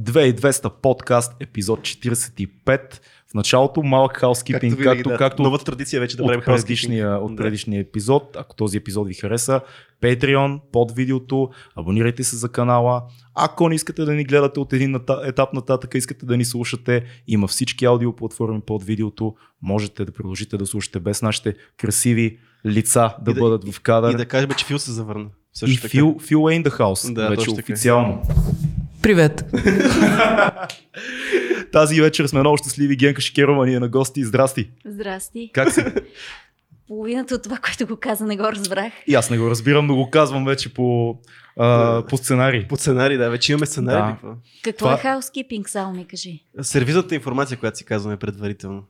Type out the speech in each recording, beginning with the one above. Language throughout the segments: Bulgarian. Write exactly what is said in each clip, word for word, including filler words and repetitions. две хиляди и двеста подкаст, епизод четиридесет и пет. В началото малък хаускипинг, както, както, да. както нова традиция вече да от, предишния, от предишния епизод. Ако този епизод ви хареса, Patreon под видеото, абонирайте се за канала. Ако не искате да ни гледате от един етап нататък, искате да ни слушате, има всички аудиоплатформи под видеото, можете да продължите да слушате без нашите красиви лица да, да бъдат в кадър. И да кажем, че Фил се завърна. Също и така. Фил, Фил е in the house, да, вече официално. Привет! Тази вечер сме много щастливи. Генка Шикерова ни е на гости. Здрасти! Здрасти! Как си? Половината от това, което го каза, не го разбрах. И аз не го разбирам, но го казвам вече по, а, по сценарий. По сценарий, да. Вече имаме сценарий. Да. Какво това... е хаускипинг, само ми кажи? Сервизната информация, която си казваме предварително.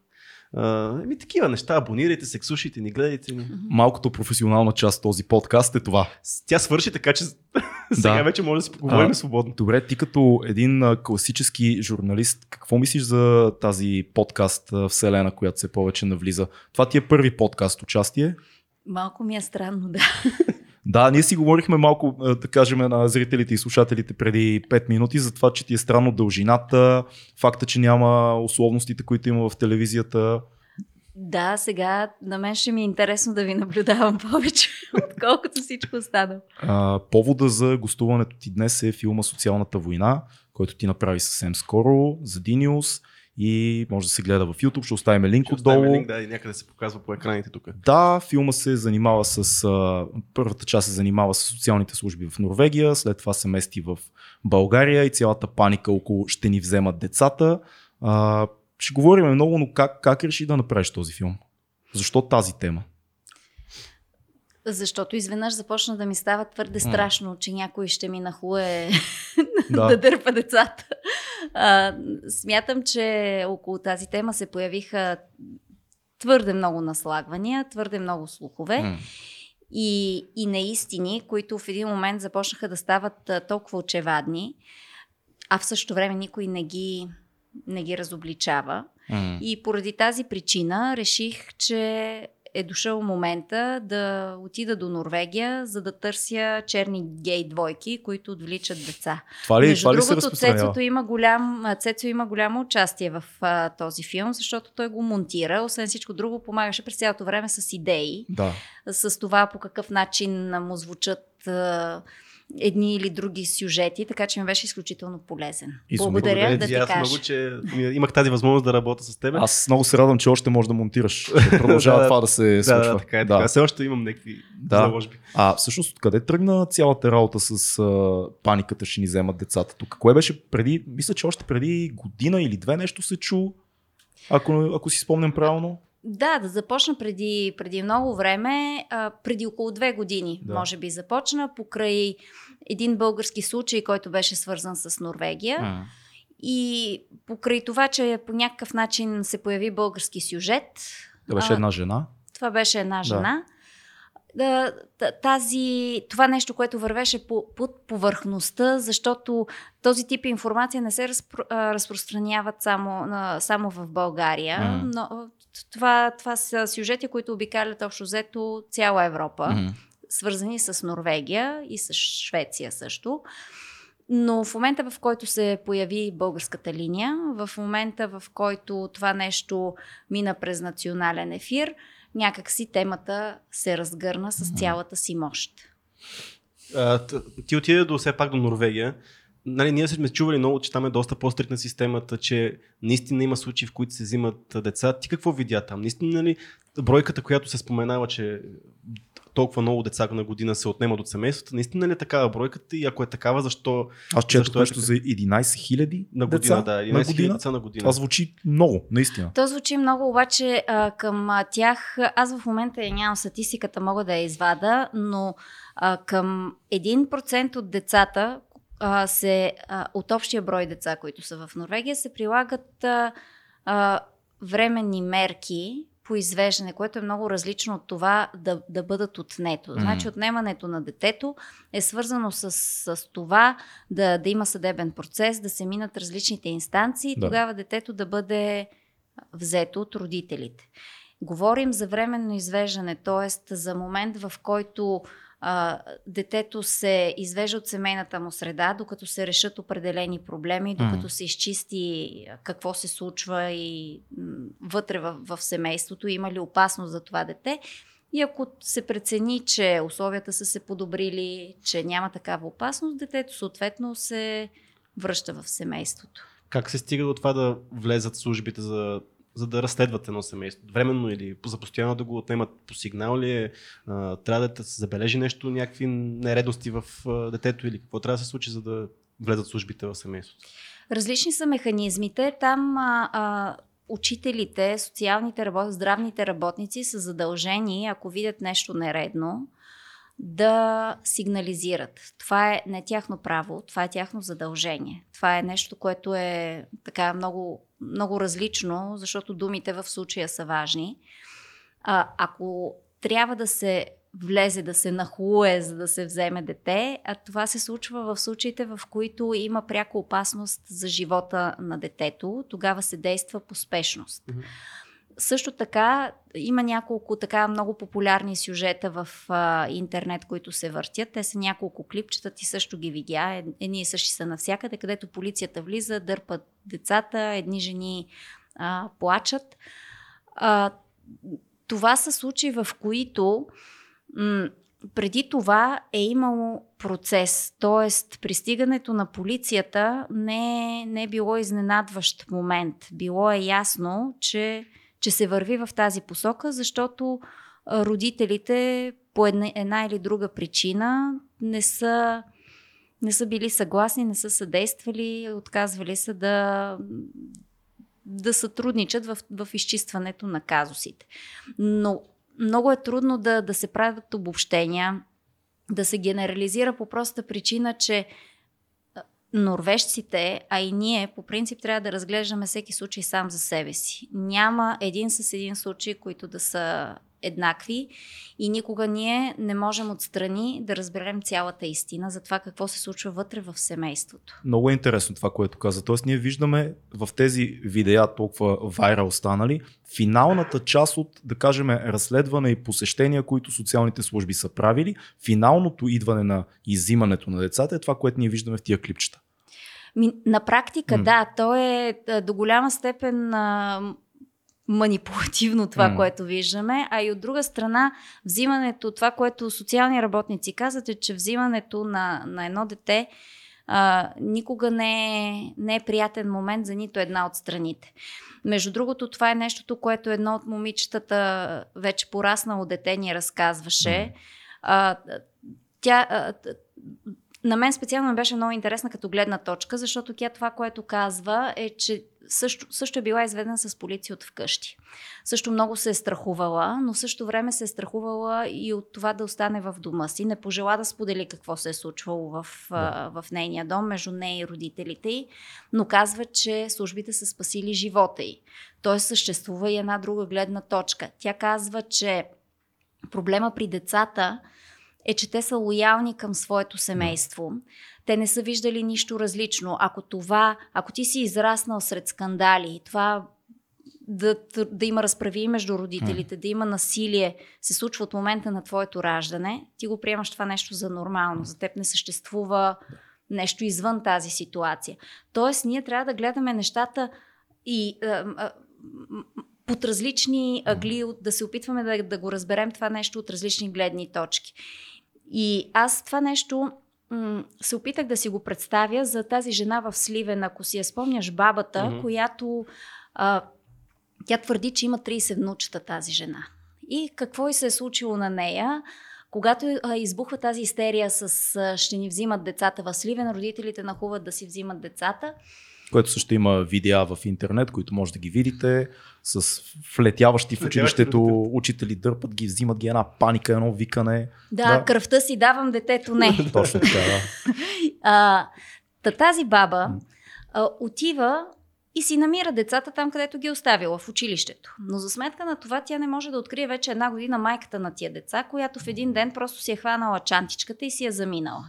Uh, ами такива неща, абонирайте се, слушайте ни, гледайте ни. Малкото професионална част този подкаст е това. Тя свърши, така че сега да. Вече може да се поговорим uh, свободно. Добре, ти като един uh, класически журналист, какво мислиш за тази подкаст uh, вселена, която се повече навлиза? Това ти е първи подкаст участие? Малко ми е странно, да. Да, ние си говорихме малко, да кажем, на зрителите и слушателите преди пет минути за това, че ти е странно дължината, факта, че няма условностите, които има в телевизията. Да, сега на мен ще ми е интересно да ви наблюдавам повече, отколкото всичко останало. Повода за гостуването ти днес е филма "Социалната война", който ти направи съвсем скоро за DNews. И може да се гледа в YouTube, ще оставим линк ще отдолу. Оставим линк, да, и някъде се показва по екраните тук. Да, филма се занимава с... Първата част се занимава с социалните служби в Норвегия, след това се мести в България и цялата паника около "ще ни вземат децата". А, ще говорим много, но как, как реши да направиш този филм? Защо тази тема? Защото изведнъж започна да ми става твърде страшно, че някой ще ми нахлуе да. да дърпа децата. А, смятам, че около тази тема се появиха твърде много наслагвания, твърде много слухове mm. и, и неистини, които в един момент започнаха да стават толкова очевадни, а в същото време никой не ги, не ги разобличава. Mm. И поради тази причина реших, че е дошъл момента да отида до Норвегия, за да търся черни гей двойки, които отвличат деца. Това ли, Между това другото, Цецото има, голям, Цецо има голямо участие в а, този филм, защото той го монтира. Освен всичко друго, помагаше през цялото време с идеи. Да. С това по какъв начин му звучат а, едни или други сюжети, така че ми беше изключително полезен. Изумително. Благодаря да ти кажа. Аз много, че имах тази възможност да работя с теб. Аз много се радвам, че още можеш да монтираш. Да продължава това да се случва. Да, да, така е, така. Да. Все още имам някакви да. заложби. А всъщност, откъде тръгна цялата работа с а, паниката "ще ни вземат децата" тук? Кое беше преди, мисля, че още преди година или две нещо се чу, ако, ако си спомням правилно? Да, да започна преди, преди много време, а, преди около две години, да. може би започна, покрай един български случай, който беше свързан с Норвегия. А. И покрай това, че по някакъв начин се появи български сюжет. Да, беше а, една жена. Това беше една жена. Да. Тази, това нещо, което вървеше по, под повърхността, защото този тип информация не се разпро, а, разпространяват само, а, само в България, а. но... Това, това са сюжети, които обикалят общо взето цяла Европа, mm-hmm. свързани с Норвегия и с Швеция също. Но в момента, в който се появи българската линия, в момента, в който това нещо мина през национален ефир, някакси темата се разгърна с цялата си мощ. А, ти отиде до, все пак до Норвегия. Нали, ние сме чували много, че там е доста по-стрикна системата, че наистина има случаи, в които се взимат деца. Ти какво видя там? Наистина, нали, бройката, която се споменава, че толкова много деца на година се отнемат от семейството, наистина ли е такава бройката и ако е такава, защо? Аз четох нещо за единайсет хиляди на година. Да, единайсет хиляди деца на година. Това звучи много, наистина. То звучи много, обаче към тях, аз в момента я нямам статистиката, мога да я извада, но към един процент от децата, Се, от общия брой деца, които са в Норвегия, се прилагат а, а, временни мерки по извеждане, което е много различно от това да, да бъдат отнето. Mm-hmm. Значи отнемането на детето е свързано с, с това да, да има съдебен процес, да се минат различните инстанции и да. Тогава детето да бъде взето от родителите. Говорим за временно извеждане, т.е. за момент, в който а, детето се извежда от семейната му среда, докато се решат определени проблеми, докато mm. се изчисти какво се случва и м- вътре в, в семейството, има ли опасност за това дете. И ако се прецени, че условията са се подобрили, че няма такава опасност, детето съответно се връща в семейството. Как се стига до това да влезат службите, за, за да разследват едно семейство? Временно или за постоянно да го отнемат по сигнал ли? А, трябва да се забележи нещо, някакви нередности в а, детето или какво трябва да се случи, за да влезат службите в семейството? Различни са механизмите. Там а, а, учителите, социалните работници, здравните работници са задължени, ако видят нещо нередно, да сигнализират. Това е не тяхно право, това е тяхно задължение. Това е нещо, което е така много, много различно, защото думите в случая са важни. А, ако трябва да се влезе, да се нахлуе, за да се вземе дете, а това се случва в случаите, в които има пряка опасност за живота на детето, тогава се действа по спешност. Mm-hmm. Също така има няколко така много популярни сюжета в а, интернет, които се въртят. Те са няколко клипчета, ти също ги видя. Едни и същи са навсякъде, където полицията влиза, дърпат децата, едни жени а, плачат. А, това са случаи, в които м- преди това е имало процес. Тоест, пристигането на полицията не е, не е било изненадващ момент. Било е ясно, че че се върви в тази посока, защото родителите по една, една или друга причина не са, не са били съгласни, не са съдействали, отказвали са да, да сътрудничат в, в изчистването на казусите. Но много е трудно да, да се правят обобщения, да се генерализира по простата причина, че норвежците, а и ние, по принцип трябва да разглеждаме всеки случай сам за себе си. Няма един с един случай, които да са еднакви и никога ние не можем отстрани да разберем цялата истина за това какво се случва вътре в семейството. Много е интересно това, което каза. Тоест ние виждаме в тези видеа толкова вайрал станали, финалната част от, да кажем, разследване и посещения, които социалните служби са правили, финалното идване на изимането на децата е това, което ние виждаме в тия клипчета. На практика, м-м. да, то е до голяма степен манипулативно това, mm. което виждаме, а и от друга страна взимането, това, което социални работници казват е, че взимането на, на едно дете а, никога не е, не е приятен момент за нито една от страните. Между другото, това е нещото, което едно от момичетата, вече пораснало дете, ни разказваше. Mm. А, тя... А, На мен специално ми беше много интересна като гледна точка, защото тя това, което казва, е, че също, също е била изведена с полиция от вкъщи. Също много се е страхувала, но в същото време се е страхувала и от това да остане в дома си. Не пожела да сподели какво се е случвало в, да. в нейния дом, между нея и родителите й, но казва, че службите са спасили живота й. Тоест съществува и една друга гледна точка. Тя казва, че проблема при децата е, че те са лоялни към своето семейство. Те не са виждали нищо различно. Ако това, ако ти си израснал сред скандали, това да, да има разправии между родителите, да има насилие, се случва от момента на твоето раждане, ти го приемаш това нещо за нормално. За теб не съществува нещо извън тази ситуация. Тоест, ние трябва да гледаме нещата и а, а, под различни агли, да се опитваме да, да го разберем това нещо от различни гледни точки. И аз това нещо м- се опитах да си го представя за тази жена в Сливен, ако си я спомняш, бабата, mm-hmm. която а, тя твърди, че има трийсет внучета тази жена. И какво и се е случило на нея, когато а, избухва тази истерия с а, ще ни взимат децата в Сливен, родителите нахуват да си взимат децата. Което също има видеа в интернет, които може да ги видите, с влетяващи в училището, учители дърпат ги, взимат ги, една паника, едно викане. Да, да. Кръвта си давам, детето не. Точно така, да. А, та тази баба а, отива и си намира децата там, където ги оставила, в училището. Но за сметка на това тя не може да открие вече една година майката на тия деца, която в един ден просто си е хванала чантичката и си я заминала.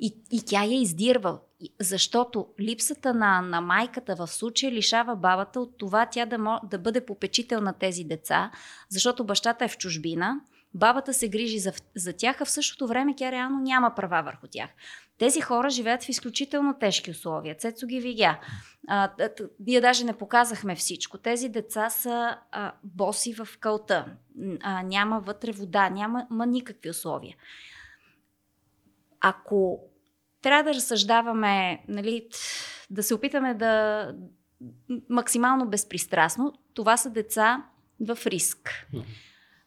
И, и тя я издирва, защото липсата на, на майката в случая лишава бабата от това тя да, да бъде попечител на тези деца, защото бащата е в чужбина, бабата се грижи за, за тях, а в същото време тя реално няма права върху тях. Тези хора живеят в изключително тежки условия. Цецо ги видя. А, ние даже не показахме всичко. Тези деца са а, боси в кълта. А, няма вътре вода, няма ма никакви условия. Ако трябва да разсъждаваме, нали, да се опитаме да максимално безпристрастно, това са деца в риск.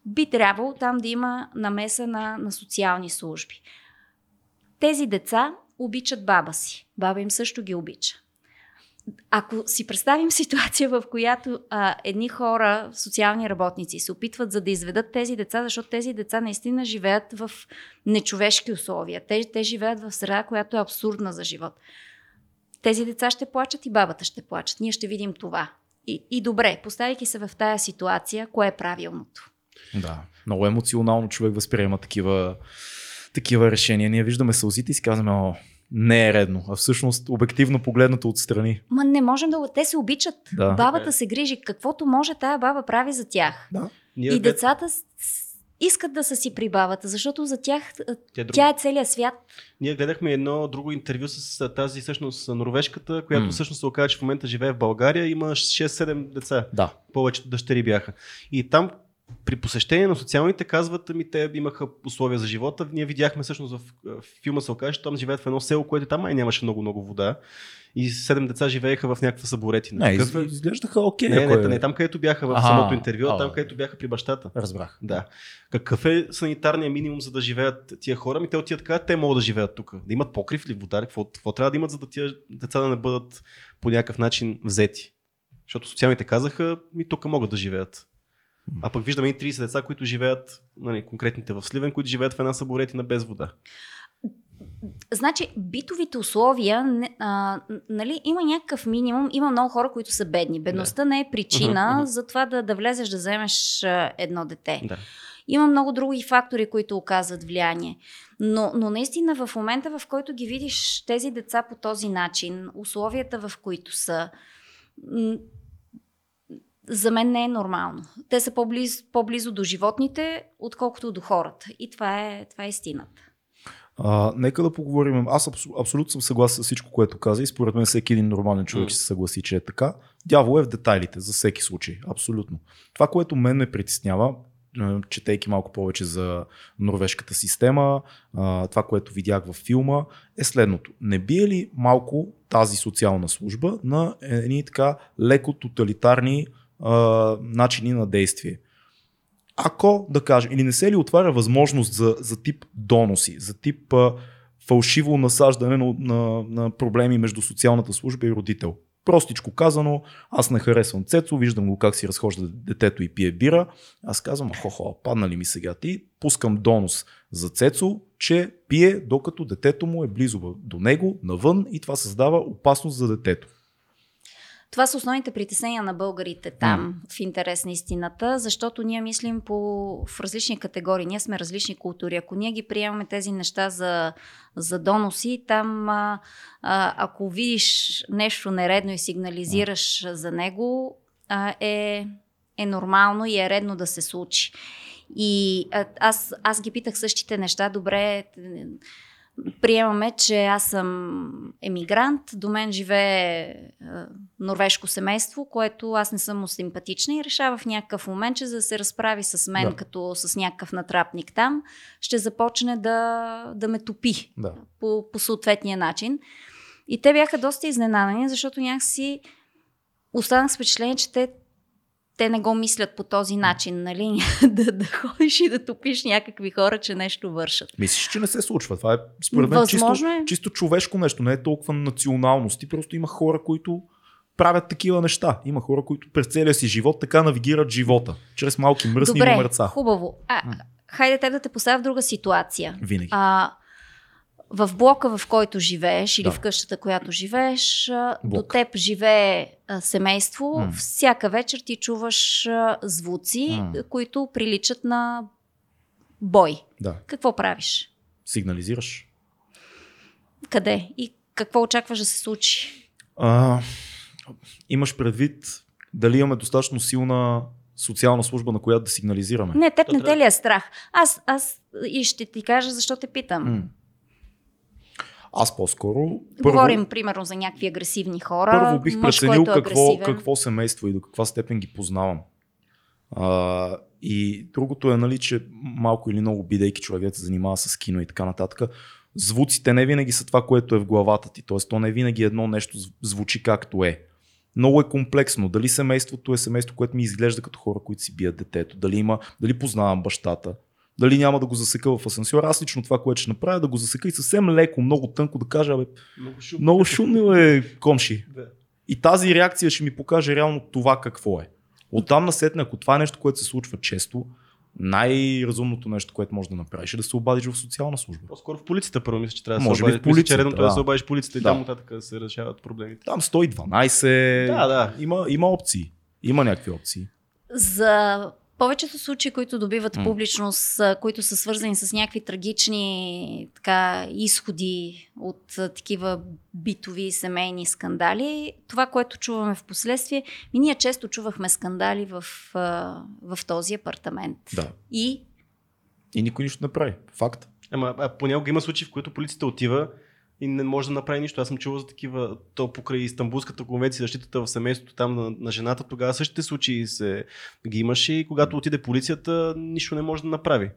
Би трябвало там да има намеса на, на социални служби. Тези деца обичат баба си. Баба им също ги обича. Ако си представим ситуация, в която а, едни хора, социални работници, се опитват за да изведат тези деца, защото тези деца наистина живеят в нечовешки условия. Те, те живеят в среда, която е абсурдна за живот. Тези деца ще плачат и бабата ще плачат. Ние ще видим това. И, и добре, поставяйки се в тая ситуация, кое е правилното? Да, много емоционално човек възприема такива, такива решения. Ние виждаме сълзите и си казваме, о, не е редно, а всъщност обективно погледнато отстрани. Ма не можем да... Те се обичат. Да. Бабата се грижи. Каквото може, тая баба прави за тях. Да. Ние и децата с... искат да са си при бабата, защото за тях тя, друг... тя е целият свят. Ние гледахме едно друго интервю с тази всъщност норвежката, която mm. всъщност се оказа, че в момента живее в България. Има шест седем деца. Да. Повечето дъщери бяха. И там при посещение на социалните казват, ами те имаха условия за живота. Ние видяхме всъщност в филма се окаже, че там живеят в едно село, което там май нямаше много-много вода. И седем деца живееха в някаква съборетина. Не, Какъв... изглеждаха окей. Okay, не, не, не, не, там където бяха в а-ха, самото интервю, а-ха. там където бяха при бащата. Разбрах. Да. Какъв е санитарният минимум, за да живеят тия хора? Ми те отиват така, те могат да живеят тук. Да имат покрив ли, вода, какво, какво трябва да имат, за да тия деца да не бъдат по някакъв начин взети. Защото социалните казаха, ми тук могат да живеят. А пък виждаме и трийсет деца, които живеят, нали, конкретните в Сливен, които живеят в една съборетина без вода. Значи, битовите условия, не, а, нали, има някакъв минимум, има много хора, които са бедни. Бедността да. не е причина uh-huh, uh-huh. за това да, да влезеш да вземеш а, едно дете. Да. Има много други фактори, които оказват влияние. Но, но наистина в момента, в който ги видиш тези деца по този начин, условията в които са... М- За мен не е нормално. Те са по-близо, по-близо до животните, отколкото до хората. И това е, това е истината. А, нека да поговорим. Аз абсол, абсолютно съм съгласен с всичко, което каза, и според мен всеки един нормален човек mm. ще се съгласи, че е така. Дявол е в детайлите за всеки случай. Абсолютно. Това, което мен ме притеснява, четейки малко повече за норвежката система, това, което видях във филма, е следното. Не бие ли малко тази социална служба на едни така леко тоталитарни Uh, начини на действие? Ако, да кажем, или не се ли отваря възможност за, за тип доноси, за тип uh, фалшиво насаждане на, на, на проблеми между социалната служба и родител? Простичко казано, аз не харесвам Цецо, виждам го как си разхожда детето и пие бира, аз казвам, хо-хо, падна ли ми сега ти, пускам донос за Цецо, че пие докато детето му е близо до него, навън, и това създава опасност за детето. Това са основните притеснения на българите там, в интерес на истината, защото ние мислим по, в различни категории, ние сме различни култури. Ако ние ги приемаме тези неща за, за доноси, там а, ако видиш нещо нередно и сигнализираш за него, а, е, е нормално и е редно да се случи. И а, аз, аз ги питах същите неща, добре... Приемаме, че аз съм емигрант, до мен живее е, норвежко семейство, което аз не съм му симпатична, и решава в някакъв момент, че за да се разправи с мен, да. като с някакъв натрапник там, ще започне да, да ме топи да. по, по съответния начин. И те бяха доста изненадани, защото някакси останах с впечатление, че те Те не го мислят по този начин, нали? да, да ходиш и да топиш някакви хора, че нещо вършат. Мислиш, че не се случва. Това е, според мен, чисто, е. чисто човешко нещо. Не е толкова националност. И просто има хора, които правят такива неща. Има хора, които през целия си живот така навигират живота. Чрез малки мръсни номерца. Добре, хубаво. А, хайде теб да те поставя в друга ситуация. Винаги. А, в блока, в който живееш, или да. в къщата, която живееш, Блок. до теб живее семейство, mm. всяка вечер ти чуваш звуци, mm. които приличат на бой. Да. Какво правиш? Сигнализираш. Къде? И какво очакваш да се случи? А, имаш предвид дали имаме достатъчно силна социална служба, на която да сигнализираме. Не, теб не те ли е страх? Аз, аз и ще ти кажа, защо те питам. М. Аз по-скоро... Първо, говорим, примерно, за някакви агресивни хора. Първо бих мъж, преценил какво, какво семейство и до каква степен ги познавам. А, и другото е, нали, че малко или много, бидейки човек се занимава с кино и така нататък, звуците не винаги са това, което е в главата ти. Тоест, то не винаги едно нещо звучи както е. Много е комплексно. Дали семейството е семейство, което ми изглежда като хора, които си бият детето. Дали има, дали познавам бащата. Дали няма да го засека в асансьора. Аз лично това, което ще направя, да го засека и съвсем леко, много тънко да кажа, бе, много шумно, много шумно е, комши. Да. И тази реакция ще ми покаже реално това какво е. Оттам насетне, ако това е нещо, което се случва често, най-разумното нещо, което можеш да направиш, е да се обадиш в социална служба. По-скоро в полицията, първо мисля, че трябва да се обадиш. Може би в редно трябва да се обадиш в полицията и там нататък да се решават проблемите. Там сто и дванайсет, да, да. Има, има опции. Има някакви опции. За повечето случаи, които добиват mm. публичност, които са свързани с някакви трагични така, изходи от такива битови семейни скандали, това, което чуваме в последствие, и ние често чувахме скандали в, в този апартамент. Да. И... и никой нищо не прави. Факт. Ама понякога има случаи, в които полицията отива и не може да направи нищо. Аз съм чувал за такива, то покрай Истанбулската конвенция, защитата в семейството там на, на жената, тогава същите случаи се ги имаше и когато отиде полицията, нищо не може да направи.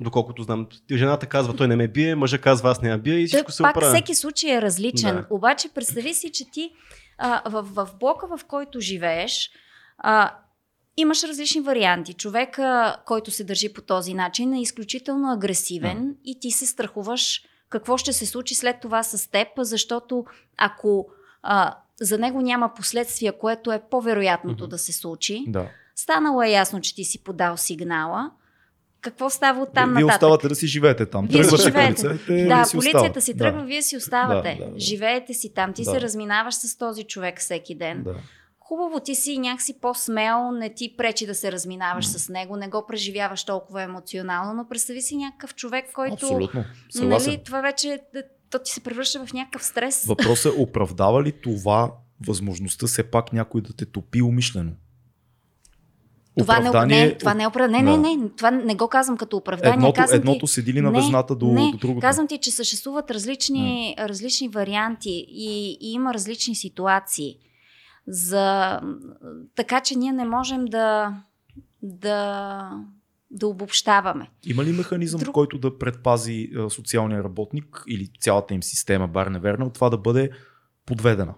Доколкото знам, жената казва, той не ме бие, мъжа казва, аз не я бия и всичко той се оправя. Пак всеки случай е различен, да. Обаче представи си, че ти а, в, в блока, в който живееш, а, имаш различни варианти. Човека, който се държи по този начин, е изключително агресивен mm. и ти се страхуваш какво ще се случи след това с теб, защото ако а, за него няма последствия, което е по-вероятното mm-hmm. да се случи, да. Станало е ясно, че ти си подал сигнала. Какво става от там вие нататък? Вие оставате да си живеете там. Вие тръгвате живеете. Полицията, да, си полицията си тръгва, да. Вие си оставате. Да, да, да. Живеете си там. Ти да. Се разминаваш с този човек всеки ден. Да. Хубаво, ти си някакси по-смел, не ти пречи да се разминаваш mm. с него, не го преживяваш толкова емоционално, но представи си някакъв човек, който... Нали, това вече, то ти се превръща в някакъв стрес. Въпросът е, оправдава ли това възможността все пак някой да те топи умишлено? Това оправдание... не, не, това не е оправдание. Не, не, не, това не го казвам като оправдание. Едното, казвам едното ти... седи ли на везната до, до другото? Казвам ти, че съществуват различни, mm. различни варианти и, и има различни ситуации. За... Така че ние не можем да, да, да обобщаваме. Има ли механизъм, Друг... който да предпази социалния работник или цялата им система, бар неверна, от това да бъде подведена?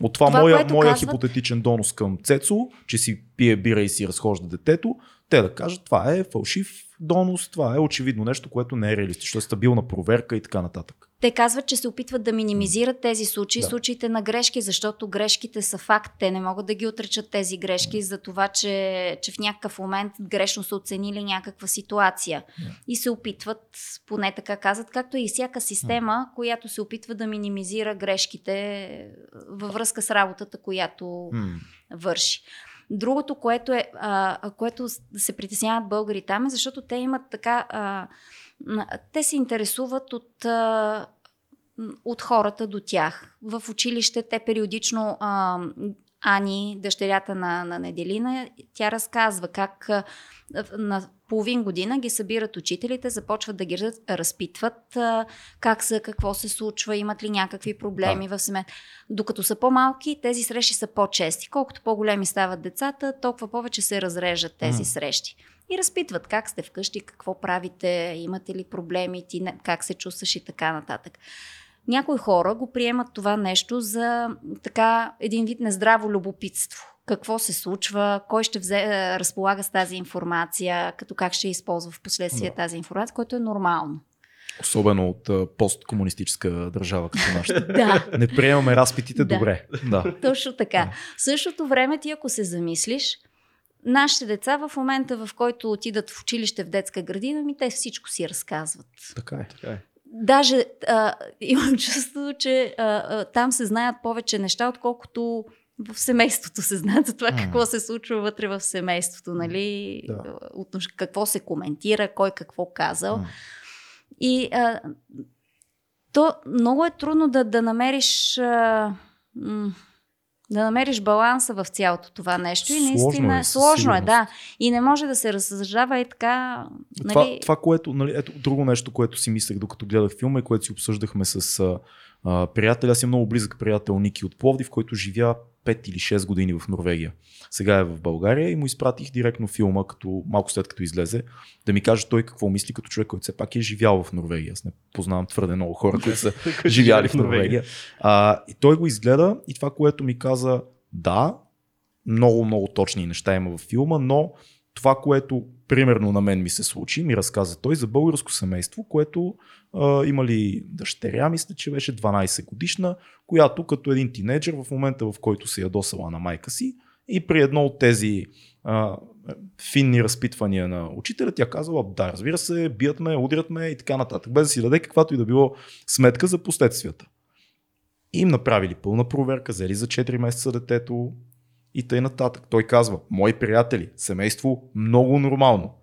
От това, това моя, моя казват... хипотетичен донос към Цецо, че си пие бира и си разхожда детето, те да кажат, това е фалшив донос, това е очевидно нещо, което не е реалистично, е стабилна проверка и така нататък. Те казват, че се опитват да минимизират тези случаи, да. Случаите на грешки, защото грешките са факт, те не могат да ги отречат тези грешки за това, че, че в някакъв момент грешно са оценили някаква ситуация да. И се опитват, поне така казват, както и всяка система, да. Която се опитва да минимизира грешките във връзка с работата, която да. Върши. Другото, което, е, а, което се притесняват българи там е, защото те имат така, а, те се интересуват от, а, от хората до тях. В училище те периодично, а, Ани, дъщерята на, на Неделина, тя разказва как а, на половин година ги събират учителите, започват да ги разпитват а, как са, какво се случва, имат ли някакви проблеми да. В семейството. Докато са по-малки, тези срещи са по-чести. Колкото по-големи стават децата, толкова повече се разрежат тези mm. срещи. И разпитват как сте вкъщи, какво правите, имате ли проблеми, ти, как се чувстваш и така нататък. Някои хора го приемат това нещо за така един вид нездраво любопитство. Какво се случва, кой ще взе, разполага с тази информация, като как ще използва в последствие да. Тази информация, което е нормално. Особено от посткомунистическа държава като нашата. Да. Не приемаме разпитите, да. Добре. Да. Точно така. Да. В същото време ти, ако се замислиш, нашите деца в момента, в който отидат в училище в детска градина, ми те всичко си разказват. Така е. Така е. Даже а, имам чувство, че а, а, там се знаят повече неща, отколкото в семейството се знаят за това mm. какво се случва вътре в семейството, нали? Да. Отнош... Какво се коментира, кой какво казал. Mm. И а, то много е трудно да, да намериш а, м- да намериш баланса в цялото това нещо. И наистина сложно е, сложно е да. И не може да се разсъждава и така. Нали... Това, това, което, нали, ето друго нещо, което си мислех докато гледах филма и което си обсъждахме с а, приятеля. Аз съм много близък приятел Ники от Пловдив, който живя пет или шест години в Норвегия. Сега е в България и му изпратих директно филма, като малко след като излезе, да ми каже той какво мисли като човек, който все пак е живял в Норвегия. Аз не познавам твърде много хора, които са живяли в Норвегия. А, и той го изгледа и това, което ми каза, да, много, много точни неща има в филма, но това, което примерно на мен ми се случи, ми разказа той за българско семейство, което а, имали дъщеря, мисля, че беше дванадесет годишна, която като един тинейджър в момента, в който се ядосала на майка си и при едно от тези а, финни разпитвания на учителя, тя казала, да, разбира се, бият ме, удрят ме и така нататък, без да си даде каквато и да било сметка за последствията. И им направили пълна проверка, взели за четири месеца детето, и тъй нататък. Той казва, мои приятели, семейство много нормално.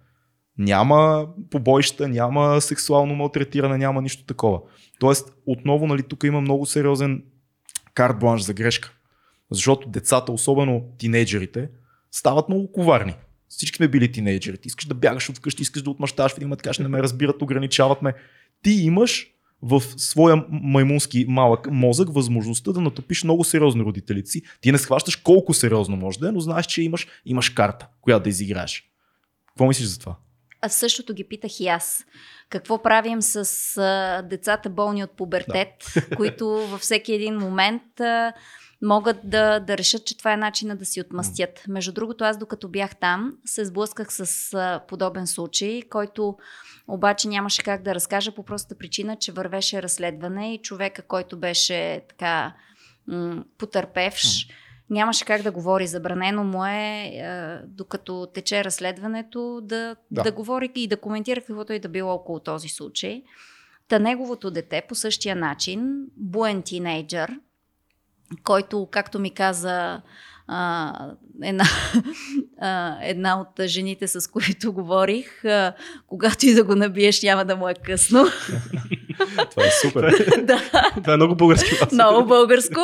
Няма побоища, няма сексуално малтретиране, няма нищо такова. Тоест, отново, нали, тук има много сериозен карт-бланш за грешка. Защото децата, особено тинейджерите, стават много коварни. Всички сме били тинейджери. Ти искаш да бягаш от къщи, искаш да отмъщаш, видимо, така ще не ме разбират, ограничават ме. Ти имаш в своя маймунски малък мозък възможността да натопиш много сериозно родителите си. Ти не схващаш колко сериозно може да е, но знаеш, че имаш, имаш карта, която да изиграеш. Какво мислиш за това? А същото ги питах и аз. Какво правим с а, децата болни от пубертет, да, които във всеки един момент а, могат да, да решат, че това е начина да си отмъстят. Между другото, аз докато бях там, се сблъсках с а, подобен случай, който обаче нямаше как да разкажа по простата причина, че вървеше разследване и човека, който беше така м- потърпевш, нямаше как да говори. Забранено му е, е докато тече разследването, да, да. да говори и да коментира каквото и да било около този случай. Та неговото дете по същия начин, буен тинейджър, който, както ми каза а, една, а, една от жените, с които говорих, а, когато и да го набиеш, няма да му е късно. Това е супер. Да. Това е много български. Много българско.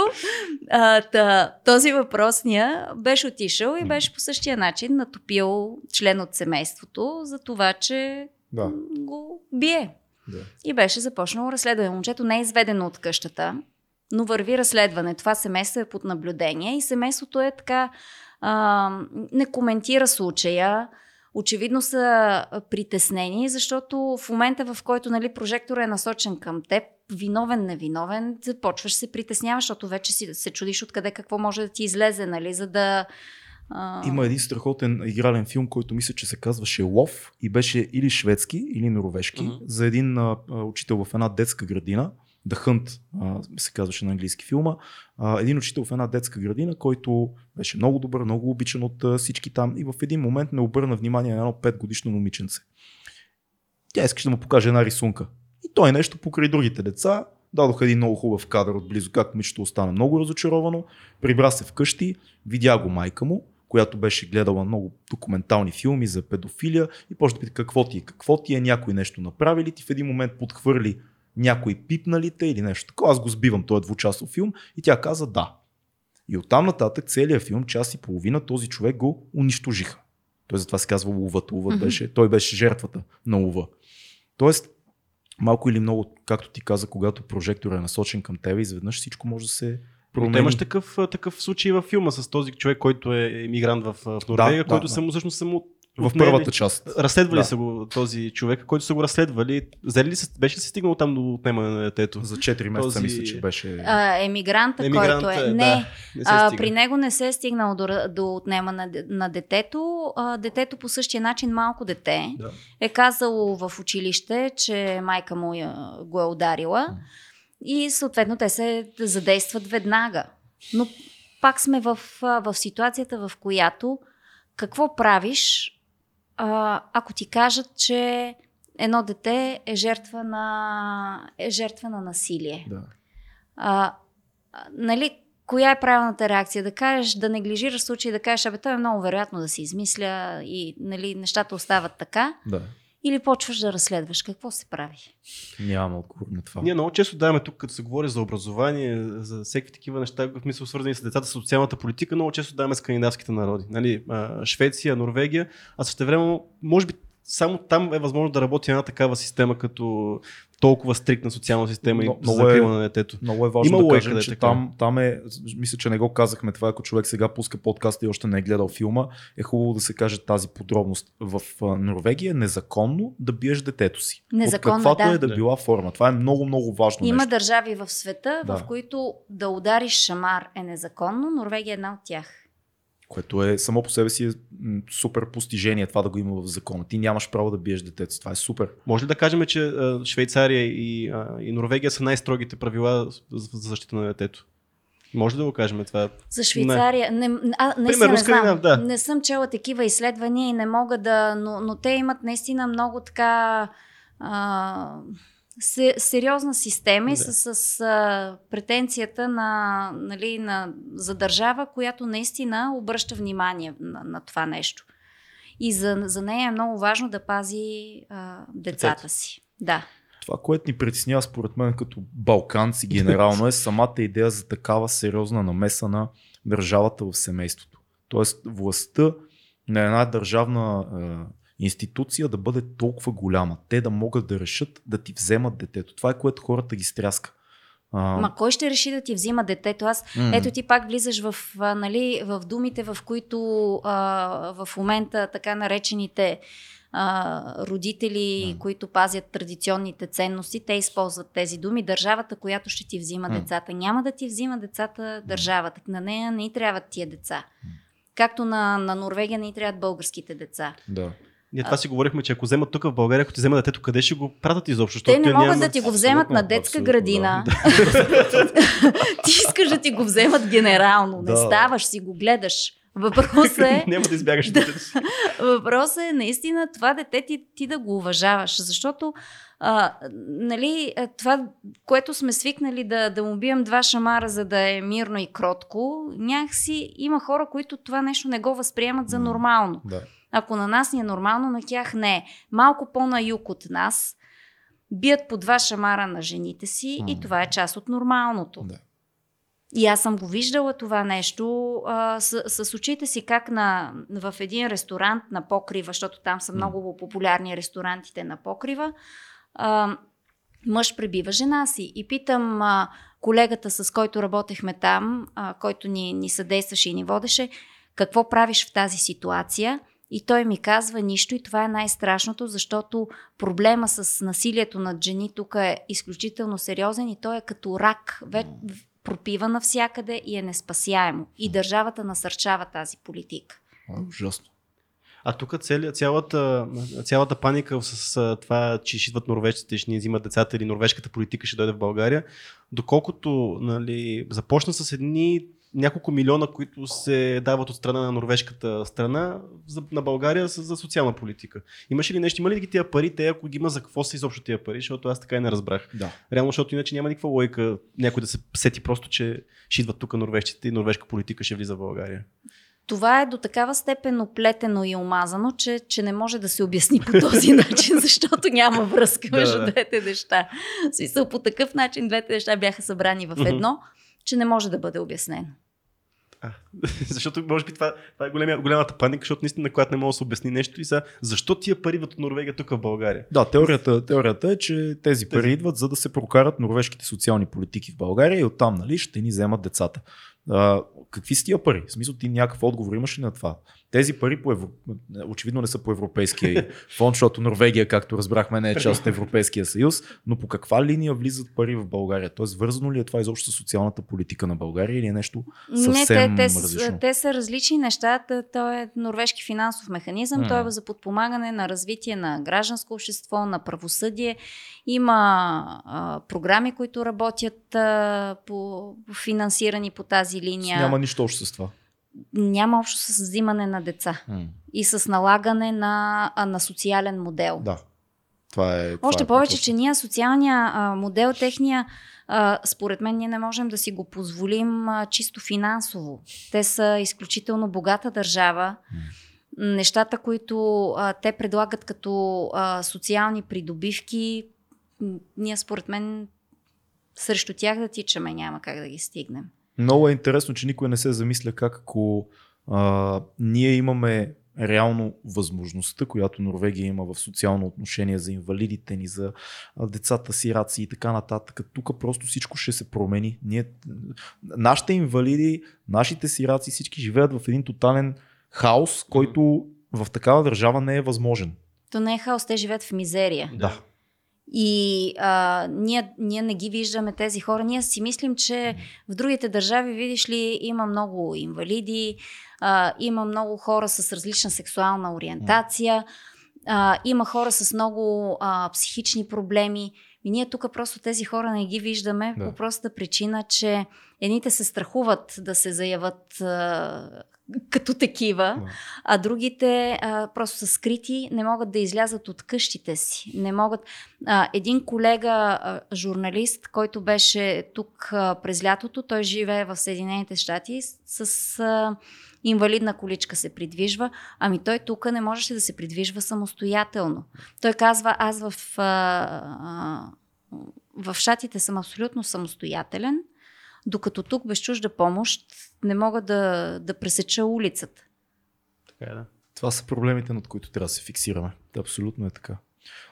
А, та, този въпросния беше отишъл и беше по същия начин натопил член от семейството за това, че да. го бие. Да. И беше започнало разследване. Момчето не е изведено от къщата, но върви разследване. Това семейство е под наблюдение и семейството е така, а, не коментира случая. Очевидно са притеснени, защото в момента, в който, нали, прожекторът е насочен към теб, виновен, невиновен, започваш се притесняваш, защото вече си, се чудиш откъде какво може да ти излезе, нали, за да... А... Има един страхотен игрален филм, който мисля, че се казваше Лов и беше или шведски, или норвежки, mm-hmm. за един а, учител в една детска градина, The Hunt се казваше на английски филма. Един учител в една детска градина, който беше много добър, много обичан от всички там и в един момент не обърна внимание на едно пет годишно момиченце. Тя искаше да му покаже една рисунка. И той нещо покрай другите деца. Дадоха един много хубав кадър отблизо, как момичето остана много разочаровано. Прибра се вкъщи, видя го майка му, която беше гледала много документални филми за педофилия и почна да пита какво ти е, какво ти е, някой нещо направили. Ти в един момент подхвърли някой пипналите или нещо такова. Аз го сбивам, той е двучасов филм и тя каза да. И оттам нататък целият филм, час и половина, този човек го унищожиха. Той затова се казва ловът. Ловът беше, той беше жертвата на лова. Тоест, малко или много, както ти каза, когато прожектор е насочен към тебе, изведнъж всичко може да се промени. Той имаш такъв, такъв случай във филма с този човек, който е емигрант в, в Норвегия, да, който да, само всъщност само в първата част. Разследвали да. са го този човек, който са го разследвали. Взели ли се, беше ли се стигнал там до отнемане на детето? За четири месеца този... мисля, че беше... А, емигранта, емигранта, който е. е. Не, да, не а, при него не се е стигнал до, до отнемане на, на детето. А, детето по същия начин, малко дете, да. е казало в училище, че майка му го е ударила м-м. и съответно те се задействат веднага. Но пак сме в, в ситуацията, в която какво правиш, ако ти кажат, че едно дете е жертва на, е жертва на насилие. Да. А, нали, коя е правилната реакция? Да кажеш, да неглижираш случай, да кажеш, абе, това е много вероятно да се измисля и, нали, нещата остават така. Да. или почваш да разследваш какво се прави? Нямам отговор на това. Ние много често даваме тук, като се говори за образование, за всеки такива неща, в мисъл свързани с децата, с социалната политика, много често даваме скандинавските народи. Нали? Швеция, Норвегия, а същевременно, може би само там е възможно да работи една такава система, като толкова стриктна социална система но, и закрила е, на детето. Много е важно. Има да кажем, че там, там е, мисля, че не го казахме това, ако човек сега пуска подкаста и още не е гледал филма, е хубаво да се каже тази подробност. В Норвегия е незаконно да биеш детето си. Незаконно, от каквато да. е да била форма. Това е много, много важно. Има нещо. Държави в света, да. в които да удариш шамар е незаконно. Норвегия е една от тях. Което е само по себе си е супер постижение това да го има в закона. Ти нямаш право да биеш детето. Това е супер. Може ли да кажем, че Швейцария и, и Норвегия са най-строгите правила за защита на детето? Може да го кажем това? За Швейцария? Не, не, а, не, пример, си, не, знам. Да. Не съм чела такива изследвания и не мога да... Но, но те имат наистина много така... А... сериозна система да. с, с а, претенцията на, нали, на, за държава, която наистина обръща внимание на, на това нещо. И за, за нея е много важно да пази а, децата Децет. си. Да. Това, което ни притеснява според мен като балканци генерално е самата идея за такава сериозна намеса на държавата в семейството. Тоест властта на една държавна а, институция да бъде толкова голяма. Те да могат да решат да ти вземат детето. Това е което хората ги стряска. А... Ма кой ще реши да ти взима детето? Аз, mm. ето ти пак влизаш в, нали, в думите, в които а, в момента така наречените а, родители, mm. които пазят традиционните ценности, те използват тези думи. Държавата, която ще ти взима mm. децата. Няма да ти взима децата държавата. На нея не и трябват тия деца. Mm. Както на, на Норвегия не и трябват българските деца. Да. Ние това си говорихме, че ако вземат тук в България, ако ти взема детето, къде ще го пратят изобщо? Те не могат няма... да ти го вземат абсолютно, на детска градина. Да. Ти искаш да ти го вземат генерално. Да. Не ставаш, си го гледаш. Въпросът е... няма да избягаш детето си. Въпросът е наистина това дете ти, ти да го уважаваш. Защото а, нали, това, което сме свикнали да, да му бием два шамара, за да е мирно и кротко, някакси има хора, които това нещо не го възприемат за нормално. Да. Ако на нас ни е нормално, на тях не е. Малко по-на юг от нас бият по два шамара на жените си mm. и това е част от нормалното. Да. И аз съм го виждала това нещо а, с, с очите си, как на, в един ресторант на покрива, защото там са mm. много популярни ресторантите на покрива, а, мъж пребива жена си и питам а, колегата, с който работехме там, а, който ни, ни съдействаше и ни водеше, какво правиш в тази ситуация? И той ми казва нищо и това е най-страшното, защото проблема с насилието над жени тук е изключително сериозен и той е като рак, пропива навсякъде и е неспасяемо. И държавата насърчава тази политика. Ужасно. А тук цялата, цялата паника с това, че ще идват норвежците, ще ни взимат децата или норвежката политика ще дойде в България, доколкото нали, започна с едни няколко милиона, които се дават от страна на норвежката страна за, на България за социална политика. Имаше ли нещо? Има ли тия пари? Те, ако ги има, за какво са изобщо тия пари? Защото аз така и не разбрах. Да. Реално, защото иначе няма никаква логика някой да се сети просто, че ще идват тук норвежците и норвежка политика ще влиза в България. Това е до такава степен оплетено и омазано, че, че не може да се обясни по този начин, защото няма връзка между двете неща. В смисъл, по такъв начин двете неща бяха събрани в едно, че не може да бъде обяснено. А, защото може би това, това е голема, голямата паника, защото наистина, когато не мога да се обясни нещо и сега, защо тия пари идват от Норвегия тук в България? Да, теорията, теорията е, че тези, тези пари идват за да се прокарат норвежките социални политики в България и оттам, нали, ще ни вземат децата. А, какви са тия пари? В смисъл, ти някакъв отговор имаш ли на това? Тези пари по евро... очевидно не са по Европейския фонд, защото Норвегия, както разбрахме, не е част от Европейския съюз, но по каква линия влизат пари в България? Тоест, свързано ли е това изобщо с социалната политика на България или е нещо съвсем не, те, те, различно? Те са различни неща. Той е норвежки финансов механизъм, той е за подпомагане на развитие на гражданско общество, на правосъдие. Има а, програми, които работят а, по, финансирани по тази линия. Няма нищо общо с това. Няма общо с взимане на деца mm. и с налагане на, на социален модел. Да. Това е, това Още е повече, по-точно. че ние социалния а, модел, техния, а, според мен ние не можем да си го позволим а, чисто финансово. Те са изключително богата държава. Mm. нещата, които а, те предлагат като а, социални придобивки, ние според мен срещу тях да тичаме, няма как да ги стигнем. Много е интересно, че никой не се замисля как ако а, ние имаме реално възможността, която Норвегия има в социално отношение за инвалидите ни, за децата сираци и така нататък. Тук просто всичко ще се промени. Ние, нашите инвалиди, нашите сираци, всички живеят в един тотален хаос, който в такава държава не е възможен. То не е хаос, те живеят в мизерия. Да. И а, ние, ние не ги виждаме тези хора. Ние си мислим, че в другите държави, видиш ли, има много инвалиди, а, има много хора с различна сексуална ориентация, а, има хора с много а, психични проблеми. И ние тук просто тези хора не ги виждаме да. По простата причина, че едните се страхуват да се заяват а, като такива, да. А другите а, просто са скрити, не могат да излязат от къщите си. Не могат. А, един колега, а, журналист, който беше тук а, през лятото, той живее в Съединените щати с, с а, инвалидна количка се придвижва, ами той тук не можеше да се придвижва самостоятелно. Той казва, аз в, а, а, в щатите съм абсолютно самостоятелен, докато тук без чужда помощ не мога да, да пресеча улицата. Така е, да. Това са проблемите, над които трябва да се фиксираме. Да, абсолютно е така.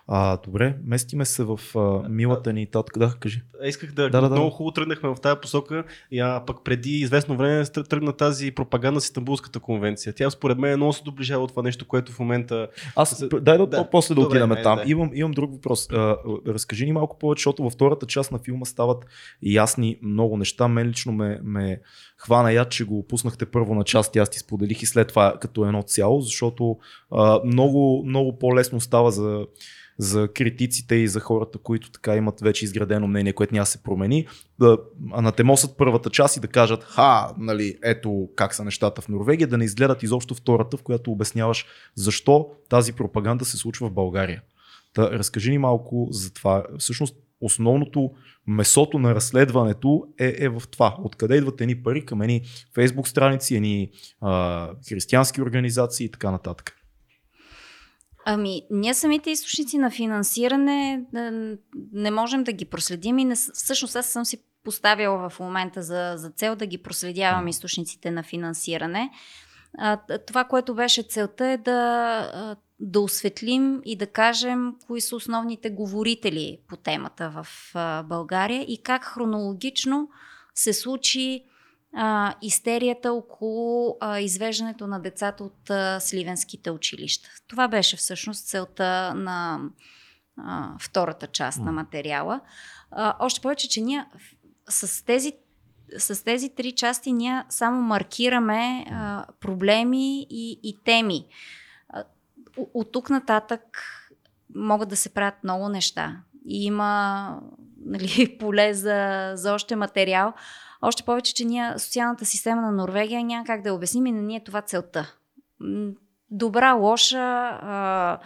А, добре, местиме се в а, милата ни татка. Да, кажи. Исках да, да, да много да. Хубаво тръгнахме в тази посока, и, а, пък преди известно време тръгна тази пропаганда с Истанбулската конвенция. Тя според мен много се доближава от това нещо, което в момента... Аз, дай да, да. После да отидаме там. Да. Имам, имам друг въпрос. А, разкажи ни малко повече, защото във втората част на филма стават ясни много неща. Мен лично ме, ме хвана яд, че го пуснахте първо на част и аз ти споделих и след това като едно цяло, защото а, много, много по-лесно става за за критиците и за хората, които така имат вече изградено мнение, което няма се промени, да анатемосат първата част и да кажат, ха, нали, ето как са нещата в Норвегия, да не изгледат изобщо втората, в която обясняваш защо тази пропаганда се случва в България. Та, разкажи ни малко за това. Всъщност основното месото на разследването е, е в това. Откъде идват едни пари към едни фейсбук страници, едни а, християнски организации и така нататък. Ами, ние самите източници на финансиране не можем да ги проследим и не, всъщност аз съм си поставила в момента за, за цел да ги проследявам източниците на финансиране. А, това, което беше целта е да, да осветлим и да кажем кои са основните говорители по темата в България и как хронологично се случи а, истерията около а, извеждането на децата от а, сливенските училища. Това беше всъщност целта на а, втората част на материала. А, още повече, че ние с тези, с тези три части ние само маркираме а, проблеми и, и теми. А, от тук нататък могат да се правят много неща. И има, нали, поле за, за още материал. Още повече, че ние социалната система на Норвегия няма как да я обясним и на ние това целта. Добра, лоша, а,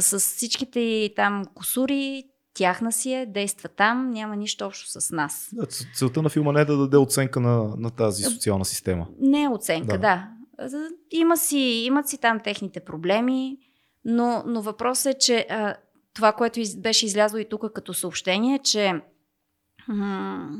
с всичките там кусури, тяхна си е, действа там, няма нищо общо с нас. Да, целта на филма не е да даде оценка на, на тази социална система. Не е оценка, да. да. Има си, имат си там техните проблеми, но, но въпросът е, че а, това, което беше излязло и тук като съобщение, че... М-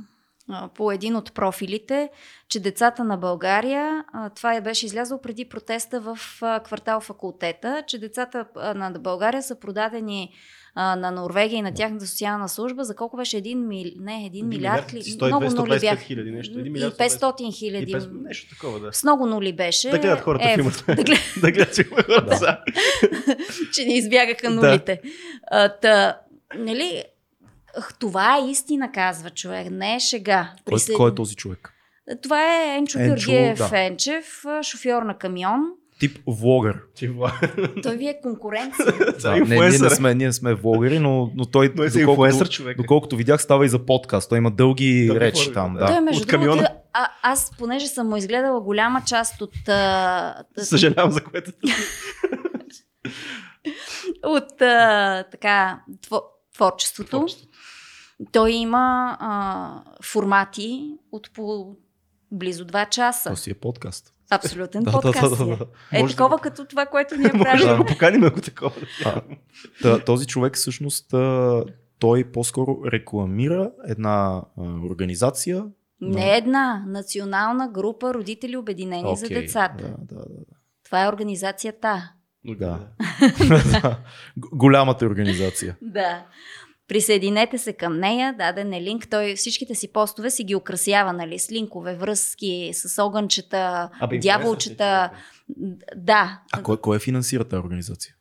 по един от профилите, че децата на България, това беше излязло преди протеста в квартал Факултета, че децата на България са продадени на Норвегия и на тяхната социална служба за колко беше един мили... не, един милиард, милиард ли? сто, много нули бяха. хиляди, нещо. И петстотин хиляди. петстотин, нещо такова, да. С много нули беше. Да гледат хората е, филмата. Да, глед... да гледат филмата. Че не избягаха нулите. Да. Та, нали... Това е истина, казва човек, не е шега. Кой, Присед... кой е този човек? Това е Енчо Георги Фенчев, да. Шофьор на камион. Тип влогър. Той ви е конкуренция. Да, не, ние, не сме, ние не сме влогъри, но, но той, той доколкото, доколкото видях, става и за подкаст. Той има дълги да, речи да. Там. Да. Той, между от камиона. Другото, а, аз понеже съм му изгледала голяма част от... А... Съжалявам за което. от а, така тво... творчеството. творчеството. Той има а, формати от по близо два часа. То си е подкаст. Абсолютен подкаст е. Е такова като това, което ние правим. Може да го поканим, ако такова. Този човек всъщност той по-скоро рекламира една организация. Не една, национална група Родители и Обединение за децата. Това е организацията. Да. Голямата организация. Да. Присъединете се към нея, даден е линк. Той всичките си постове си ги украсява, нали, с линкове, връзки, с огънчета, Абе, дяволчета. Да. А кой, кой е финансира тази организация?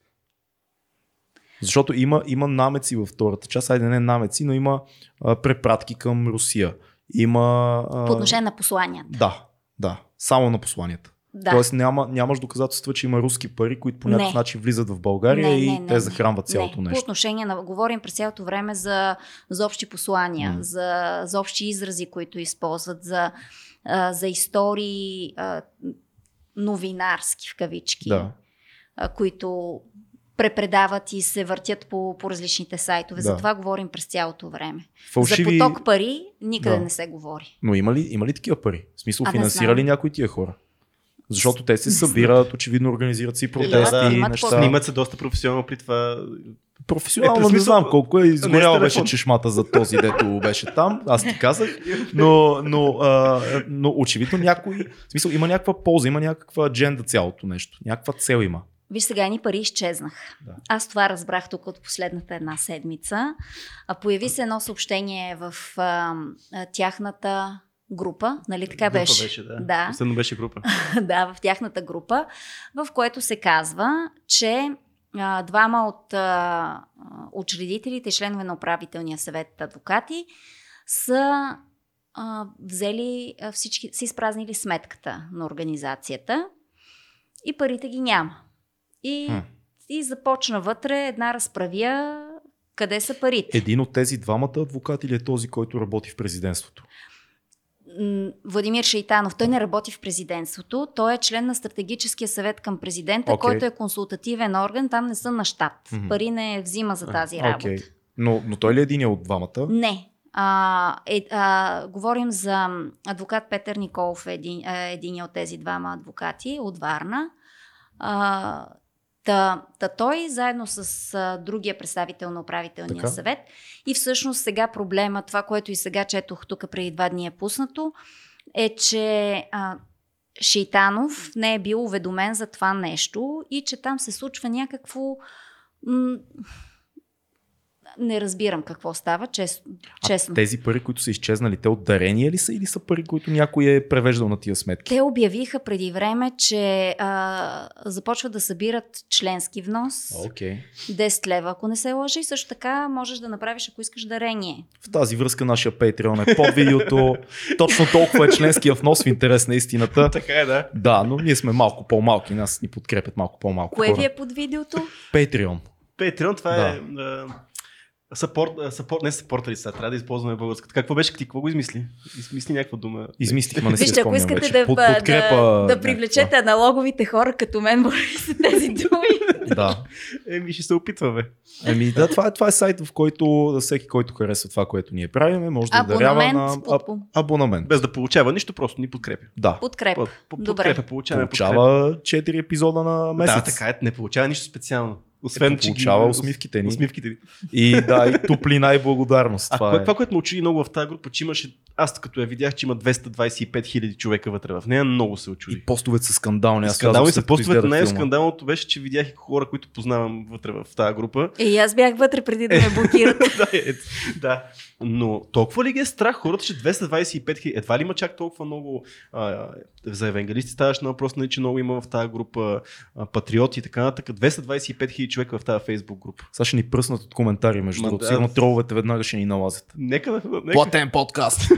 Защото има, има намеци във втората част, айде не намеци, но има а, препратки към Русия. Има... А... По отношение на посланията. Да, да. Само на посланията. Да. Тоест няма, нямаш доказателства, че има руски пари, които по някакъв начин влизат в България не, не, и не, те захранват не, цялото не. нещо. По отношение на... Говорим през цялото време за, за общи послания, mm. за, за общи изрази, които използват, за, за истории новинарски в кавички, да. които препредават и се въртят по, по различните сайтове. Да. За това говорим през цялото време. Фалшиви... За поток пари никъде да. не се говори. Но има ли, има ли такива пари? В смисъл, а, финансира ли някои тия хора? Защото те се събират, очевидно организират си протести да, да, и неща. Снимат се доста професионално при това. Професионално е, не знам колко е. Изгоряла беше чешмата за този, дето беше там. Аз ти казах. Но, но, а, но очевидно някой... В смисъл, има някаква полза, има някаква адженда цялото нещо. Някаква цел има. Виж, сега ни пари изчезнах. Да. Аз това разбрах тук от последната една седмица. Появи се едно съобщение в а, тяхната... група, нали така група беше? беше да. да. Последно беше група. да, в тяхната група, в което се казва, че а, двама от а, учредителите, членове на управителния съвет адвокати, са а, взели а, всички, са изпразнили сметката на организацията и парите ги няма. И, хм. и започна вътре една разправия къде са парите. Един от тези двамата адвокати ли е този, който работи в президентството? Владимир Шейтанов, той не работи в президентството, той е член на стратегическия съвет към президента, okay. който е консултативен орган, там не са на щат. Mm-hmm. Пари не взима за тази работа. Okay. Но, но той ли е един от двамата? Не. А, е, а, говорим за адвокат Петър Николов, е един, е един от тези двама адвокати от Варна. А, Та, та той заедно с а, другия представител на управителния така. съвет и всъщност сега проблема, това, което и сега четох тук преди два дни е пуснато, е, че а, Шейтанов не е бил уведомен за това нещо и че там се случва някакво... М- не разбирам какво става, чест, честно. А тези пари, които са изчезнали, те от дарения ли са или са пари, които някой е превеждал на тия сметки? Те обявиха преди време, че а, започват да събират членски внос. Okay. десет лева, ако не се лъжи. Също така можеш да направиш, ако искаш, дарение. В тази връзка нашия Patreon е под видеото. Точно толкова е членския внос в интерес на истината. Така е, да. Да, но ние сме малко по-малки. Нас ни подкрепят малко по-малко. Кое ви е под видеото? Patreon. Patreon, това да. е... Съпорт, съпорт, не съпорт листа, трябва да използваме българската. Какво беше, ти какво го измисли? Измисли някаква дума. Измислих, ма не си спомням. Вижте, ако искате вече. Да, Под, подкрепа, да, да привлечете аналоговите хора като мен, бори се тези думи. Да. Еми ще се опитва, бе. Еми да, това е, това е сайт, в който всеки, който харесва това, което ние правиме, може да дарява на аб, абонамент. Без да получава нищо, просто ни подкрепя. Да. Подкрепа. Подкрепа, получава. Получава четири епизода на месец. Да, така е, не получава нищо специално. Освен, е, че получава ги, усмивките ни. Усмивките ни. И да, и топлина и благодарност. А това, е. това, което ме очуди много в тази група, че имаше, аз като я видях, че има двеста двадесет и пет хиляди човека вътре в нея, много се очуди. И постовете са скандални. Скандални са постовете. Най-скандалното беше, че видях и хора, които познавам вътре в тази група. И аз бях вътре преди да ме блокират. да, е, да. Но толкова ли ги е страх хората, че двеста двадесет и пет хиляди, едва ли има чак толкова много а, за евангелисти, ставаш на въпрос, нали, че много има в тази група а, патриоти и така нататък. двеста двадесет и пет хиляди човека в тази Фейсбук група. Сега ще ни пръснат от коментари, между другото. Да, сигурно да... троловете веднага ще ни налазят. Нека, нека. Платен подкаст.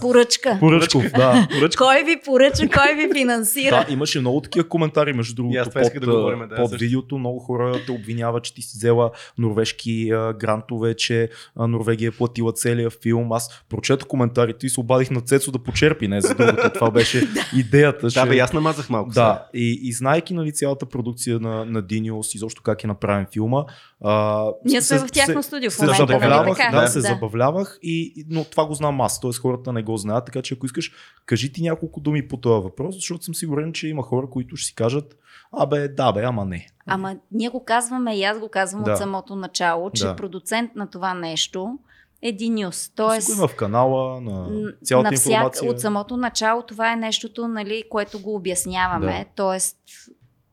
Поръчка. Поръчков, да. Поръчка. Кой ви поръча, кой ви финансира? Да, имаше много такива коментари, между другото. Аз под, да говорим, да, под да, видеото много хора те обвиняват, че ти си взела норвежки а, грантове, че а, Норвегия платила целия филм. Аз прочетох коментарите и се обадих на Цецо да почерпи. Не, за другото, това беше идеята. Ще... Да, бе, аз намазах малко. Да, и, и знаеки, нали, цялата продукция на, на Genius, изобщо също как е направен филма. А, Ние сме в тяхно студио в момента. Се забавлявах, да, да, се да. забавлявах и, но това го знам аз, т.е. хората не го знаят, така че ако искаш, кажи ти няколко думи по този въпрос, защото съм сигурен, че има хора, които ще си кажат: абе, да бе, ама не. Ама ние го казваме и аз го казвам да. от самото начало, че да. продуцент на това нещо е DNews. Тоест, има в канала, на цялата на всяк, информация. От самото начало това е нещото, нали, което го обясняваме. Да. Тоест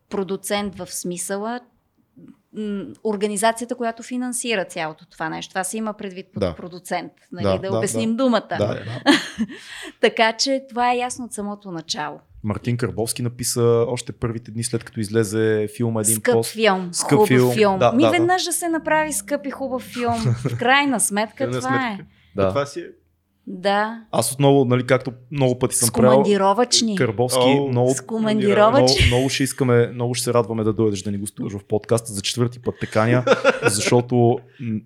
продуцент в смисъла м- организацията, която финансира цялото това нещо. Това се има предвид под да. продуцент. Нали, да, да, да обясним да. думата. Да, да. Така че това е ясно от самото начало. Мартин Карбовски написа още първите дни след като излезе филма един скъп пост. Филм, скъп хубав филм. филм. Да, Ми да, веднъж да. да се направи скъп и хубав филм. В крайна сметка това сметка. е. Да. Това си е. Да. Аз отново, нали, както много пъти съм правил. Скомандировачни. Карбовски, oh, много, много, много ще искаме, много ще се радваме да дойдеш да ни гостуваш в подкаста за четвърти път теканя, защото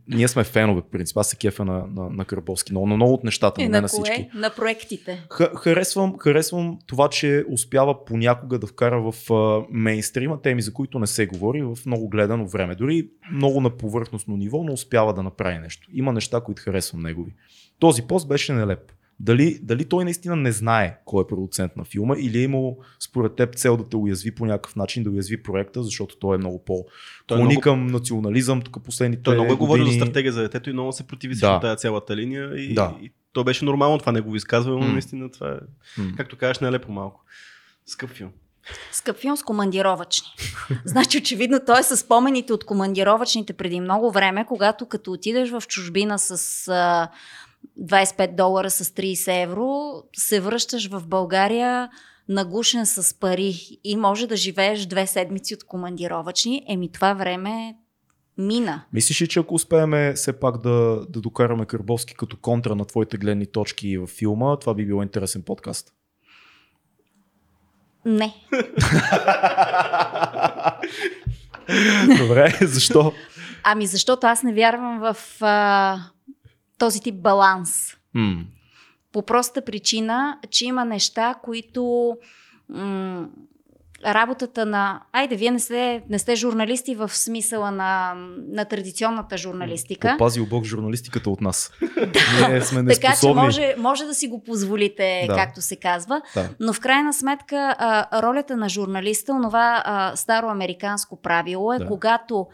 ние сме фенове, в принцип. Аз се кефа на, на, на Карбовски, но на много от нещата, но не на всички. Кое? На проектите. Х, харесвам, харесвам това, че успява понякога да вкара в uh, мейнстрима теми, за които не се говори в много гледано време. Дори много на повърхностно ниво, но успява да направи нещо. Има неща, които харесвам негови. Този пост беше нелеп. Дали, дали той наистина не знае кой е продуцент на филма или е имал според теб цел да те уязви по някакъв начин, да уязви проекта, защото той е много по клони към много... национализъм, тук последните той много е говорил за стратегия за детето и много се противи да. на тази цялата линия и, да. и то беше нормално това негово изказване, но наистина това е, mm. както кажеш, нелепо малко. Скъп филм. Скъп филм с командировъчни. Значи очевидно той е със спомените от командировъчните преди много време, когато като отидеш в чужбина с двайсет и пет долара с трийсет евро, се връщаш в България нагушен с пари и може да живееш две седмици от командировъчни. Еми това време мина. Мислиш ли, че ако успеем все пак да, да докараме Карбовски като контра на твоите гледни точки във филма, това би било интересен подкаст? Не. Добре, защо? Ами защото аз не вярвам в... А... този тип баланс. Mm. По проста причина, че има неща, които м- работата на... Айде, вие не сте, не сте журналисти в смисъла на, на традиционната журналистика. Опазил Бог журналистиката от нас. Ние сме неспособни. Така че може, може да си го позволите, да. както се казва. Да. Но в крайна сметка а, ролята на журналиста, онова а, старо американско правило е, да. когато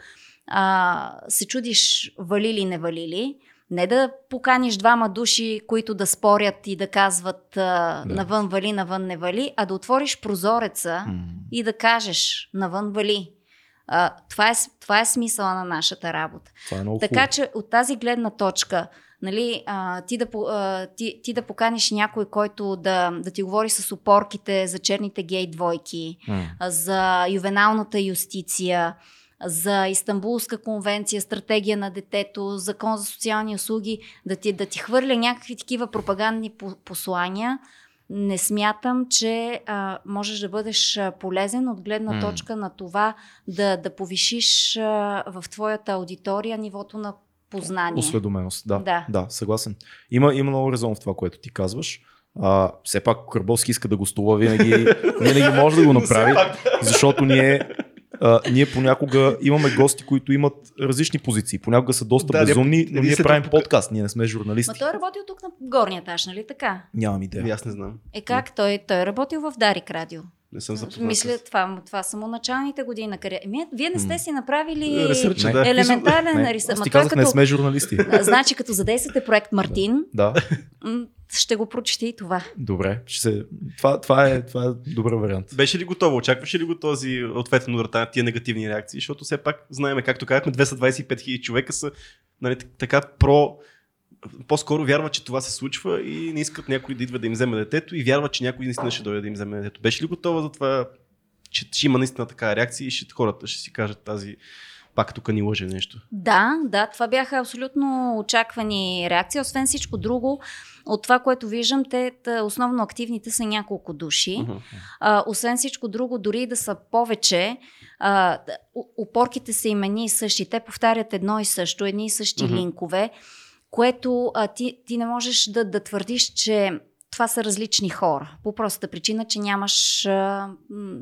а, се чудиш вали ли не вали ли, не да поканиш двама души, които да спорят и да казват да. навън вали, навън не вали, а да отвориш прозореца mm. и да кажеш навън вали. А, това, е, това е смисъла на нашата работа. Е така хуб. че от тази гледна точка, нали, а, ти, да, а, ти, ти да поканиш някой, който да, да ти говори с опорките за черните гей двойки, mm. а, за ювеналната юстиция, за Истанбулска конвенция, стратегия на детето, закон за социални услуги, да ти, да ти хвърля някакви такива пропагандни послания, не смятам, че а, можеш да бъдеш полезен от гледна точка mm. на това да, да повишиш а, в твоята аудитория нивото на познание. Осведоменост, да, да. да съгласен. Има, има много резон в това, което ти казваш. Uh, все пак Карбовски иска да гостува, винаги, винаги може да го направи, защото ние... Uh, ние понякога имаме гости, които имат различни позиции. Понякога са доста да, безумни, но ние правим тук... подкаст, ние не сме журналисти. Ма той е работил тук на горния етаж, нали така? Нямам идея. Аз не знам. Е как? Той, той е работил в Дарик Радио. Не съм запознат. Мисля, това, това само началните години на кариера. Вие не сте си направили Ресърча, да. елементарен ресърч. Аз ти казах, като... не сме журналисти. Значи, като задействате проект Мартин, да. ще го прочете и това. Добре. Ще се... това, това, е, това е добър вариант. Беше ли готово? Очакваше ли го този ответен удар на тия негативни реакции? Защото все пак знаем, както казахме, двеста двайсет и пет хиляди човека са, нали, така про... по-скоро вярва, че това се случва и не искат някой да идва да им вземе детето и вярва, че някой наистина ще дойде да им вземе детето. Беше ли готова за това, че ще има наистина така реакция и ще хората ще си кажат тази пак тук ни лъже нещо? Да, да, това бяха абсолютно очаквани реакции. Освен всичко друго, от това, което виждам, те основно активните са няколко души. Uh-huh. А, освен всичко друго, дори да са повече, а, опорките са имени и същи. Те повтарят едно и също, едни и същи uh-huh. линкове, което а, ти, ти не можеш да, да твърдиш, че това са различни хора. По простата причина, че нямаш а, м-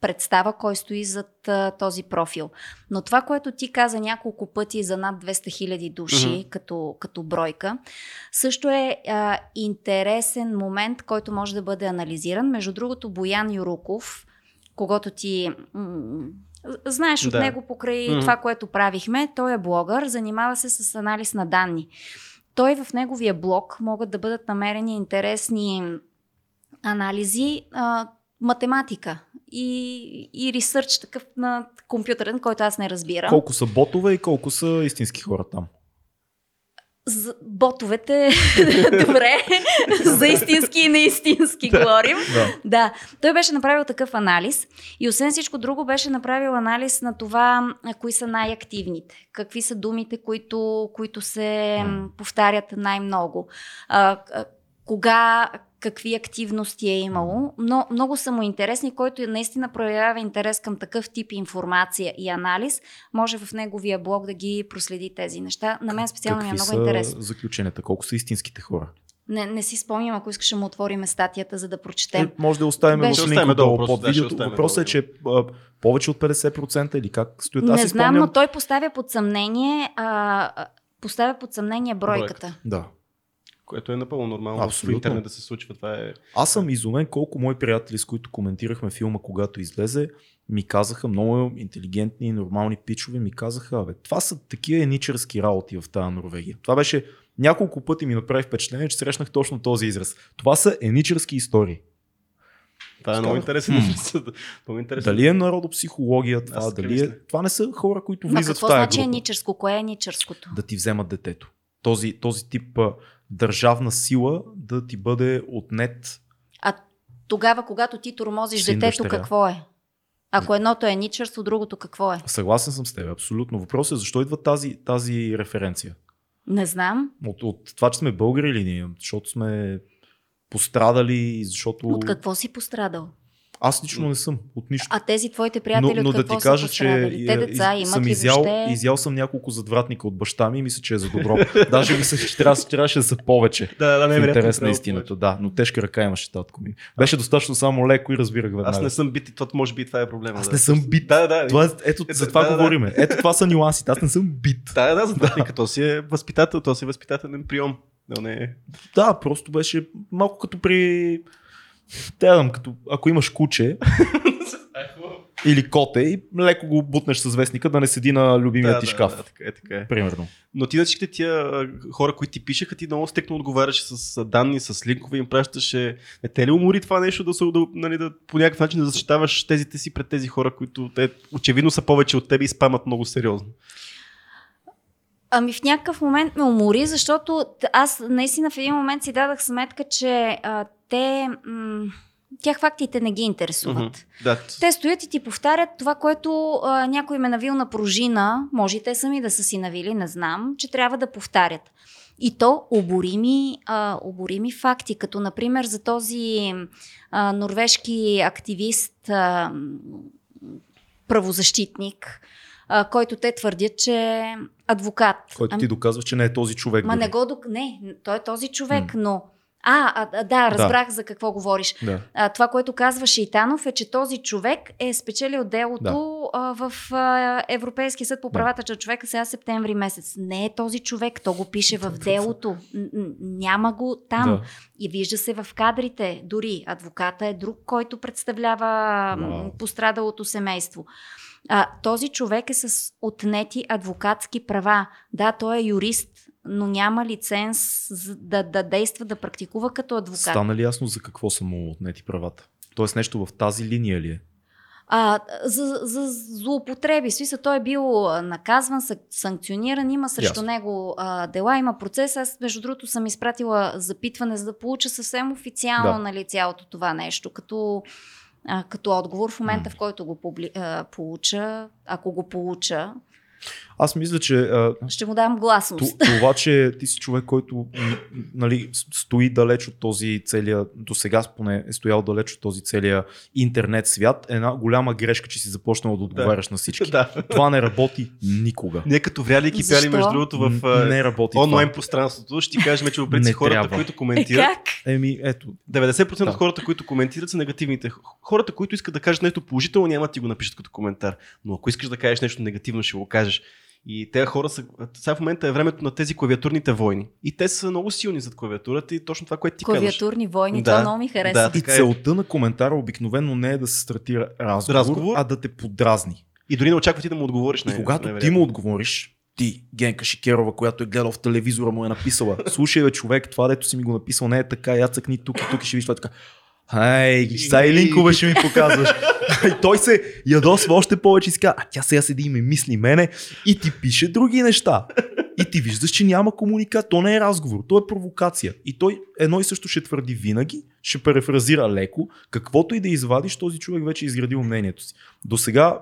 представа кой стои зад а, този профил. Но това, което ти каза няколко пъти за над двеста хиляди души, mm-hmm. като, като бройка, също е а, интересен момент, който може да бъде анализиран. Между другото, Боян Юруков, когато ти... М- знаеш от да. него покрай mm-hmm. това, което правихме, той е блогър, занимава се с анализ на данни. Той в неговия блог могат да бъдат намерени интересни анализи, а, математика и, и ресърч такъв на компютърен, който аз не разбирам. Колко са ботове и колко са истински хора там? За ботовете, добре, за истински и неистински говорим. Да. да, той беше направил такъв анализ и освен всичко друго беше направил анализ на това, кои са най-активните, какви са думите, които, които се м- повтарят най-много, а, а, кога, какви активности е имало, но много са му интересни, който наистина проявява интерес към такъв тип информация и анализ, може в неговия блог да ги проследи тези неща. На мен специално ми е много интересно. Какви са заключенията? Колко са истинските хора? Не, не си спомням, ако искаш да му отворим статията, за да прочетем. Е, може да оставим Беше... в линка долу под видеото. Въпросът е, че а, повече от петдесет процента или как стоят? Не Аз знам, спомням... но той поставя под съмнение, а, поставя под съмнение бройката. Бройка. Да. Което е напълно нормално. Абсолютно. В интернет да се случва. Това е... Аз съм изумен колко мои приятели, с които коментирахме филма, когато излезе, ми казаха, много интелигентни и нормални пичове, ми казаха, бе, това са такива еничерски работи в тази Норвегия. Това беше няколко пъти ми направи впечатление, че срещнах точно този израз. Това са еничерски истории. Това е много интересно. Дали е народопсихология това? Дали е... Това не са хора, които влизат в тази група. Какво значи еничерско? Кое е еничерското? Да ти вземат детето. Този, този тип държавна сила да ти бъде отнет. А тогава, когато ти тормозиш детето, дъщеря. Какво е? Ако едното е еничерство, другото какво е? Съгласен съм с теб, абсолютно. Въпросът е защо идва тази, тази референция? Не знам. От, от това, че сме българи или ние, защото сме пострадали, защото... От какво си пострадал? Аз лично не съм, от нищо. А тези твоите приятели но, от какво да ти кажа, са пострадали? Че те деца имат съм изял, и въобще... Изял съм няколко задвратника от баща ми и мисля, че е за добро. Даже мисля, че трябваше да са повече. Да, да, не е интересна интересно. Истината, да. Но тежка ръка имаше татко ми. Беше достатъчно само леко и разбирах веднага. Аз не съм бит и това може би това е проблема. Аз да. не съм бит. Да, да, това, ето, ето за това да, говорим. Да. Ето това са нюансите. Аз не съм бит. Да, да, задвратника. То си е възпитател, то си е възпитателен прием. Да, просто беше малко като при... Тедам, като ако имаш куче или коте и леко го бутнеш с вестника да не седи на любимия да, ти шкаф. Да, да, така е, така е. Примерно. Но ти дачите тия хора, които ти пишеха, ти много стекно отговаряше с данни, с линкове, им пращаше. Не те ли умори това нещо да, да, нали, да по някакъв начин да защитаваш тезите си пред тези хора, които те, очевидно са повече от теб и спамат много сериозно? Ами в някакъв момент ме умори, защото аз наистина в един момент си дадах сметка, че а, те, м- тях фактите не ги интересуват. Mm-hmm. That... Те стоят и ти повтарят това, което а, някой ме навил на пружина, може и те сами да са си навили, не знам, че трябва да повтарят. И то оборими, а, оборими факти, като например за този а, норвежки активист, а, правозащитник, който те твърдят, че е адвокат. Който ти доказва, че не е този човек. Ма дори. не го док... Не, той е този човек, mm. но... А, а, да, разбрах да. за какво говориш. Да. А, това, което казва Шейтанов е, че този човек е спечелил делото да. а, в а, Европейския съд по правата да. на човека сега септември месец. Не е този човек, то го пише в делото. Няма го там. Да. И вижда се в кадрите. Дори адвоката е друг, който представлява wow. пострадалото семейство. А, този човек е с отнети адвокатски права. Да, той е юрист, но няма лиценз да, да действа, да практикува като адвокат. Стана ли ясно за какво са му отнети правата? Тоест нещо в тази линия ли е? А, за, за злоупотреби. Смисъл, той е бил наказван, санкциониран, има срещу yes. него а, дела, има процес. Аз, между другото, съм изпратила запитване, за да получа съвсем официално да. нали, цялото това нещо, като... А, като отговор в момента, mm. в който го публи, а, получа, ако го получа. Аз мисля, че... А, ще му дам гласност. Това, че ти си човек, който нали, стои далеч от този целия, до сега поне е стоял далеч от този целия интернет свят, е една голяма грешка, че си започнал да отговаряш да. на всички. Да. Това не работи никога. Ние като вряли кипяли, между другото, в онлайн пространството, ще ти кажем, че въпреки хората, които коментират... Е, еми, ето. деветдесет процента да. от хората, които коментират, са негативните. Хората, които искат да кажат нещо положително, няма ти го напишат като коментар. Но ако искаш да кажеш нещо негативно, ще го кажеш. И тези хора са. Сега в момента е времето на тези клавиатурните войни. И те са много силни зад клавиатурата и точно това, което ти казваш. Клавиатурни войни, да, това много ми харесва. Да, и целта е. на коментара обикновено не е да се стартира разговор, разговор, а да те подразни. И дори не очаква ти да му отговориш. И когато невероятно. ти му отговориш, ти, Генка Шикерова, която е гледала в телевизора, му е написала: слушай, бе, човек, това, дето си ми го написал, не е така, я цъкни тук и тук и ще виж това така. Ай, сай линкове ще ми показваш. И той се ядосва още повече и си казва: а тя сега седи и ми мисли мене и ти пише други неща. И ти виждаш, че няма комуникация. То не е разговор, то е провокация. И той едно и също ще твърди винаги, ще перефразира леко, каквото и да извадиш, този човек вече е изградил мнението си. До сега...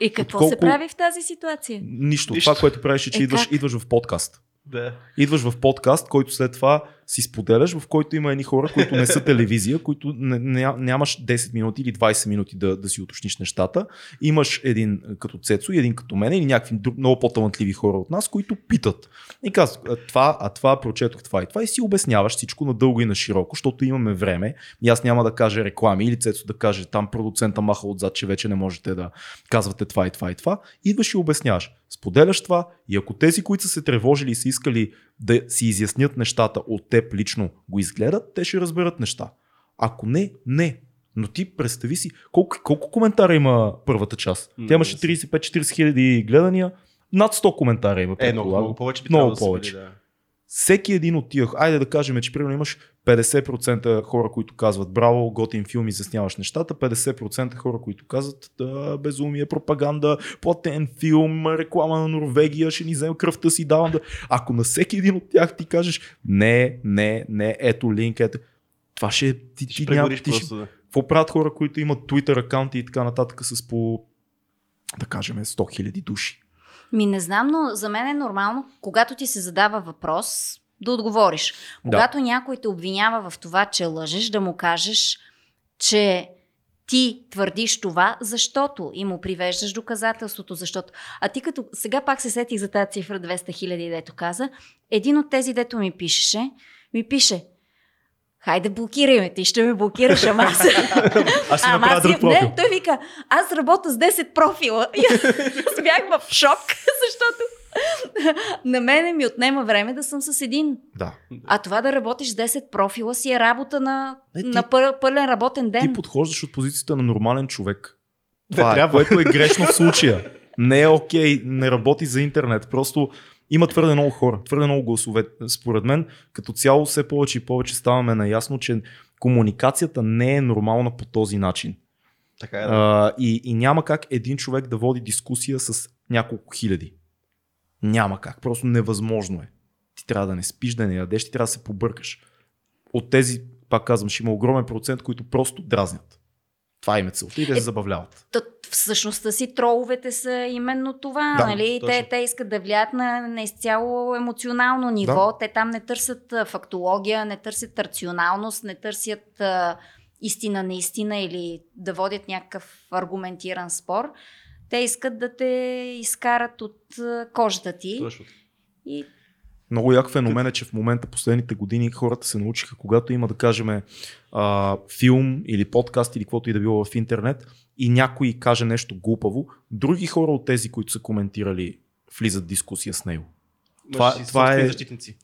И какво отколко... се прави в тази ситуация? Нищо. Нищо. Това, което правиш е, че е, идваш, идваш в подкаст. Да. Идваш в подкаст, който след това си споделяш, в който има едни хора, които не са телевизия, които не, не, нямаш десет минути или двайсет минути да, да си уточниш нещата. Имаш един като Цецо и един като мен или някакви много по-талантливи хора от нас, които питат. И казват: а това, а това, прочетох това и това, и си обясняваш всичко надълго и на широко, защото имаме време. И аз няма да кажа реклами или Цецо да каже: там продуцента маха отзад, че вече не можете да казвате това и това и това. Идваш и обясняваш. Споделяш това и ако тези, които са се тревожили и са искали да си изяснят нещата от теб лично, го изгледат, те ще разберат неща. Ако не, не. Но ти представи си, колко, колко коментара има първата част? Тя имаше трийсет и пет до четирийсет хиляди гледания, над сто коментара има. Е, много, много повече би трябвало да се види, да. Всеки един от тия, айде да кажем, че примерно имаш петдесет процента хора, които казват: браво, готин филм, изясняваш нещата, петдесет процента хора, които казват: да, безумие, пропаганда, платен филм, реклама на Норвегия, ще ни взема кръвта си, давам да... Ако на всеки един от тях ти кажеш: не, не, не, ето линк, ето... Това ще... Ти, ти, ще ти, няма, ти ще... Да. Какво правят хора, които имат Twitter акаунти и така нататък с по... да кажем сто хиляди души? Ми не знам, но за мен е нормално, когато ти се задава въпрос, да отговориш. Когато да. някой те обвинява в това, че лъжеш, да му кажеш, че ти твърдиш това, защото, и му привеждаш доказателството, защото. А ти като сега пак се сетих за тази цифра двеста хиляди, дето каза, един от тези, дето ми пишеше, ми пише: хайде, блокирай ме, ти ще ме блокираш, ама аз... аз си направя друг профил. Не, той вика: аз работя с десет профила. И аз бях в шок, защото на мене ми отнема време да съм с един. Да. А това да работиш с десет профила си е работа на, не, ти, на пълен работен ден. Ти подхождаш от позицията на нормален човек. Това е, което е грешно в случая. Не е окей, не работи за интернет, просто... Има твърде много хора, твърде много гласове. Според мен, като цяло все повече и повече ставаме наясно, че комуникацията не е нормална по този начин. Така е, да. а, и, и няма как един човек да води дискусия с няколко хиляди. Няма как, просто невъзможно е. Ти трябва да не спиш, да не ядеш, ти трябва да се побъркаш. От тези, пак казвам, ще има огромен процент, които просто дразнят. Това им е целта и те се забавляват. Е, в същността си троловете са именно това. Да, нали? те, те искат да влияят на, на изцяло емоционално ниво. Да. Те там не търсят фактология, не търсят рационалност, не търсят а, истина, неистина или да водят някакъв аргументиран спор. Те искат да те изкарат от кожата ти. Точно. И... Много як феномен е, че в момента последните години хората се научиха, когато има, да кажем, а, филм или подкаст или каквото и да било в интернет и някой каже нещо глупаво, други хора от тези, които са коментирали, влизат в дискусия с него. Това, това, е,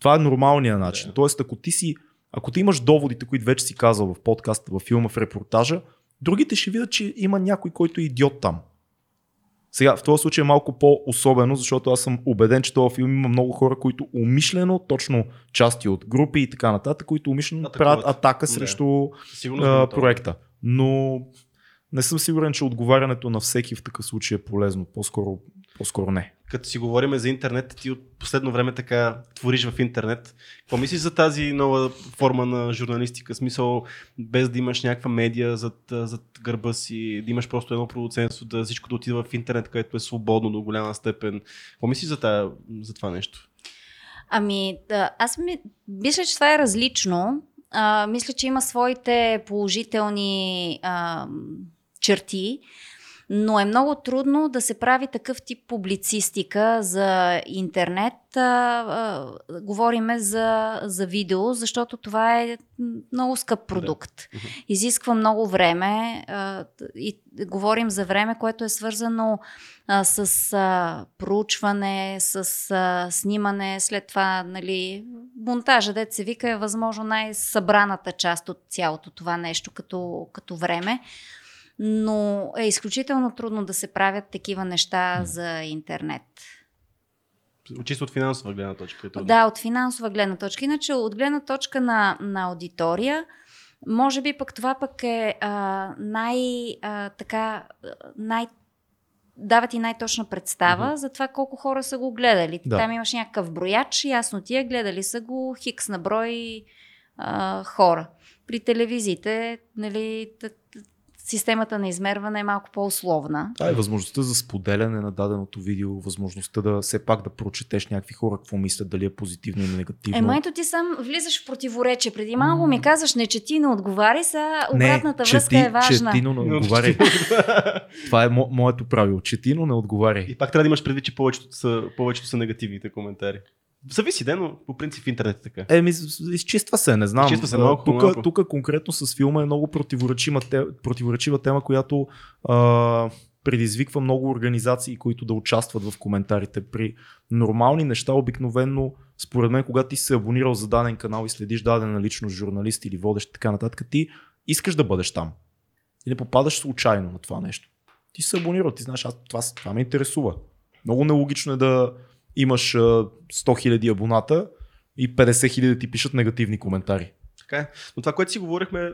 това е нормалният начин. Да. Тоест, ако ти, си, ако ти имаш доводите, които вече си казал в подкаста, в филма, в репортажа, другите ще видят, че има някой, който е идиот там. Сега, в този случай е малко по-особено, защото аз съм убеден, че този филм има много хора, които умишлено, точно части от групи и така нататък, които умишлено правят атака срещу а, проекта. Но не съм сигурен, че отговарянето на всеки в такъв случай е полезно. По-скоро По-скоро не. Като си говорим за интернет, ти от последно време така твориш в интернет. Какво мислиш за тази нова форма на журналистика? Смисъл, без да имаш някаква медия зад, зад гърба си, да имаш просто едно продуцентство, да всичко да отива в интернет, където е свободно до голяма степен. Какво мислиш за, тая, за това нещо? Ами, да, аз ми, мисля, че това е различно. А, мисля, че има своите положителни а, черти. Но е много трудно да се прави такъв тип публицистика за интернет. Говориме за, за видео, защото това е много скъп продукт. Изисква много време и говорим за време, което е свързано с проучване, с снимане, след това, нали, монтажа, дето се вика, е възможно най-събраната част от цялото това нещо като, като време. Но е изключително трудно да се правят такива неща за интернет. Чисто от финансова гледна точка е трудно. Да, от финансова гледна точка. Иначе от гледна точка на, на аудитория, може би пък това пък е а, най, а, така, най, дават и най-точна представа uh-huh. за това колко хора са го гледали. Да. Там имаш някакъв брояч, ясно ти е, гледали са го хикс на брой а, хора. При телевизиите, нали... Системата на измерване е малко по-условна. Да, и възможността за споделяне на даденото видео, възможността да все пак да прочетеш някакви хора, какво мислят, дали е позитивно или негативно. Ема ето ти сам влизаш в противоречие. Преди малко ми казваш, не чети, но отговари, са обратната не, връзка чети, е важна. Не, чети, но не отговаряй. Това е мо- моето правило. Чети, но не отговаряй. И пак трябва да имаш предвид, че повечето са, повечето са негативните коментари. Зависи, да, но по принцип в интернет е така. Еми, изчиства се, не знам. Се малко, тука, малко. тука конкретно с филма е много противоречива, противоречива тема, която а, предизвиква много организации, които да участват в коментарите. При нормални неща, обикновено, според мен, когато ти се абонирал за даден канал и следиш дадена личност, журналист или водещ, така нататък, ти искаш да бъдеш там. И не попадаш случайно на това нещо. Ти се абонирал, ти знаеш, аз това, това ме интересува. Много нелогично е да... Имаш сто хиляди абоната и петдесет хиляди ти пишат негативни коментари. Така е. Но това, което си говорихме, е,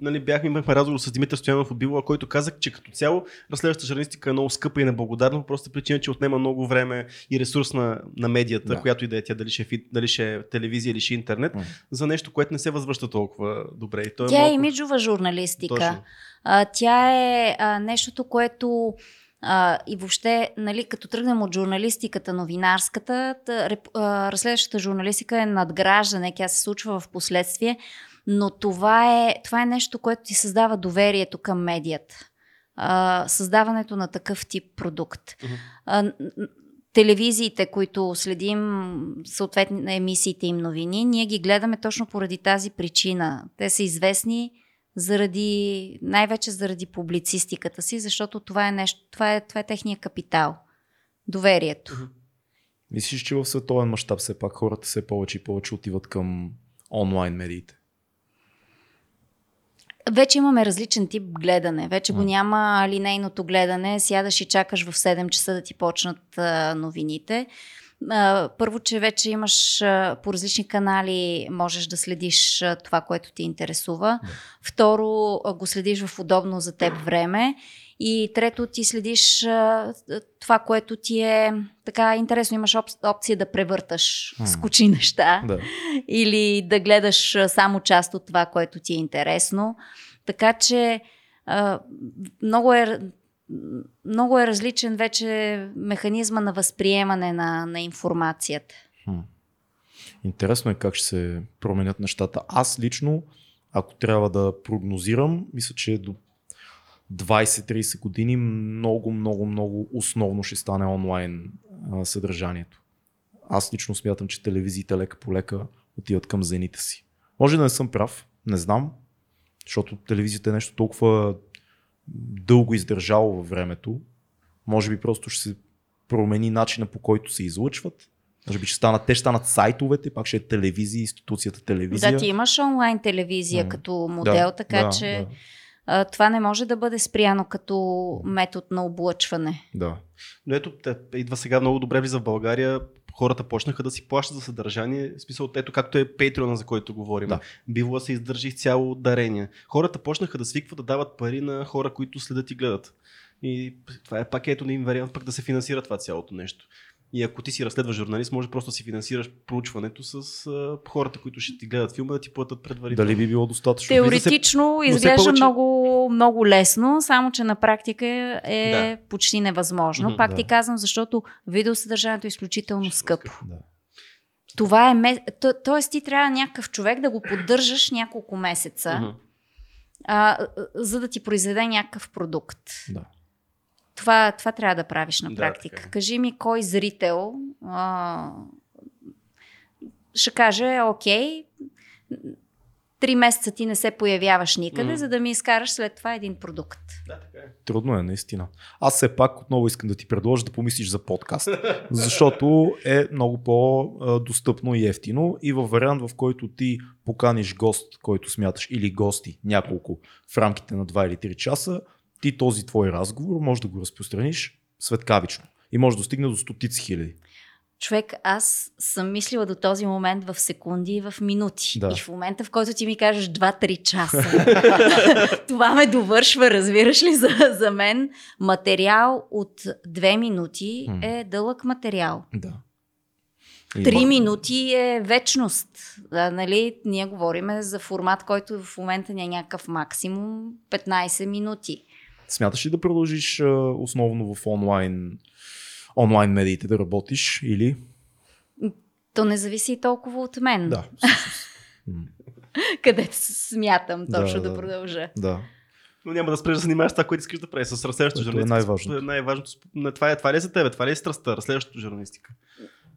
нали, бяхме, имахме разговор с Димитър Стоянов от Билова, който казах, че като цяло разследващата журналистика е много скъпа и неблагодарна, просто причина, че отнема много време и ресурс на, на медията, да. Която и да е тя, дали ще, дали ще телевизия или ще интернет, mm. за нещо, което не се възвръща толкова добре. И той е тя малко... е имиджова журналистика. А, тя е а, нещото, което... Uh, и въобще, нали, като тръгнем от журналистиката, новинарската, тъ, реп, uh, разследващата журналистика е надграждане, тя се случва в последствие, но това е, това е нещо, което ти създава доверието към медията. Uh, създаването на такъв тип продукт. Uh, телевизиите, които следим, съответно на емисиите им новини, ние ги гледаме точно поради тази причина. Те са известни заради, най-вече заради публицистиката си, защото това е нещо, това е, това е техния капитал. Доверието. Мислиш, че в световен мащаб все пак хората все повече и повече отиват към онлайн медиите? Вече имаме различен тип гледане. Вече а. го няма линейното гледане. Сядаш и чакаш в седем часа да ти почнат а, новините. А, първо, че вече имаш а, по различни канали, можеш да следиш а, това, което ти интересува. Да. Второ, а, го следиш в удобно за теб време. И трето, ти следиш а, това, което ти е така интересно. Имаш оп- опция да превърташ а. скучни неща да. или да гледаш само част от това, което ти е интересно. Така че а, много е... Много е различен вече механизма на възприемане на, на информацията. Хм. Интересно е как ще се променят нещата. Аз лично, ако трябва да прогнозирам, мисля, че до двайсет-трийсет години много, много, много основно ще стане онлайн а, съдържанието. Аз лично смятам, че телевизиите лека по лека отиват към зените си. Може да не съм прав, не знам, защото телевизията е нещо толкова... дълго издържало във времето, може би просто ще се промени начина, по който се излъчват. Може би ще станат, те ще станат сайтовете, пак ще е телевизия, институцията телевизия. Да, ти имаш онлайн телевизия mm. като модел, да, така да, че да. Това не може да бъде спряно като метод на облъчване. Да. Но ето, идва сега много добре влиза в България, хората почнаха да си плащат за съдържание, в смисъл, ето както е Patreon, за който говорим. Да. Било се издържи цяло дарение. Хората почнаха да свикват да дават пари на хора, които следят и гледат. И това е пак ето един вариант пък да се финансира това цялото нещо. И ако ти си разследваш журналист, може просто да си финансираш проучването с а, хората, които ще ти гледат филма, да ти платят предварително. Дали би било достатъчно? Теоретично се... изглежда повече... много, много лесно, само че на практика е да. почти невъзможно. Mm-hmm, Пак да. ти казвам, защото видеосъдържанието е изключително скъпо. Да. Това е... Мес... То, тоест ти трябва някакъв човек да го поддържаш няколко месеца, mm-hmm. а, за да ти произведе някакъв продукт. Да. Това, това трябва да правиш на практика. Да, така. Кажи ми кой зрител а, ще каже, окей, три месеца ти не се появяваш никъде, mm. за да ми изкараш след това един продукт. Да, така е. Трудно е, наистина. Аз все пак отново искам да ти предложа да помислиш за подкаст, защото е много по-достъпно и ефтино и във вариант, в който ти поканиш гост, който смяташ, или гости, няколко, в рамките на два или три часа, ти този твой разговор може да го разпространиш светкавично и може да достигне до стотици хиляди. Човек, аз съм мислила до този момент в секунди и в минути. Да. И в момента, в който ти ми кажеш два-три часа, това ме довършва, разбираш ли, за, за мен. Материал от две минути м-м. е дълъг материал. Да. Три минути е вечност. Да, нали? Ние говорим за формат, който в момента не е някакъв максимум петнайсет минути. Смяташ ли да продължиш основно в онлайн, онлайн медиите да работиш или? То не зависи и толкова от мен. Да. Където смятам точно да, да продължа. Да. Но няма да спреш да занимаваш с това, което искаш да правиш, с разследваща журналистика. Е най-важното. Това, е, това ли е за тебе? Това ли е страстта? Разследваща журналистика?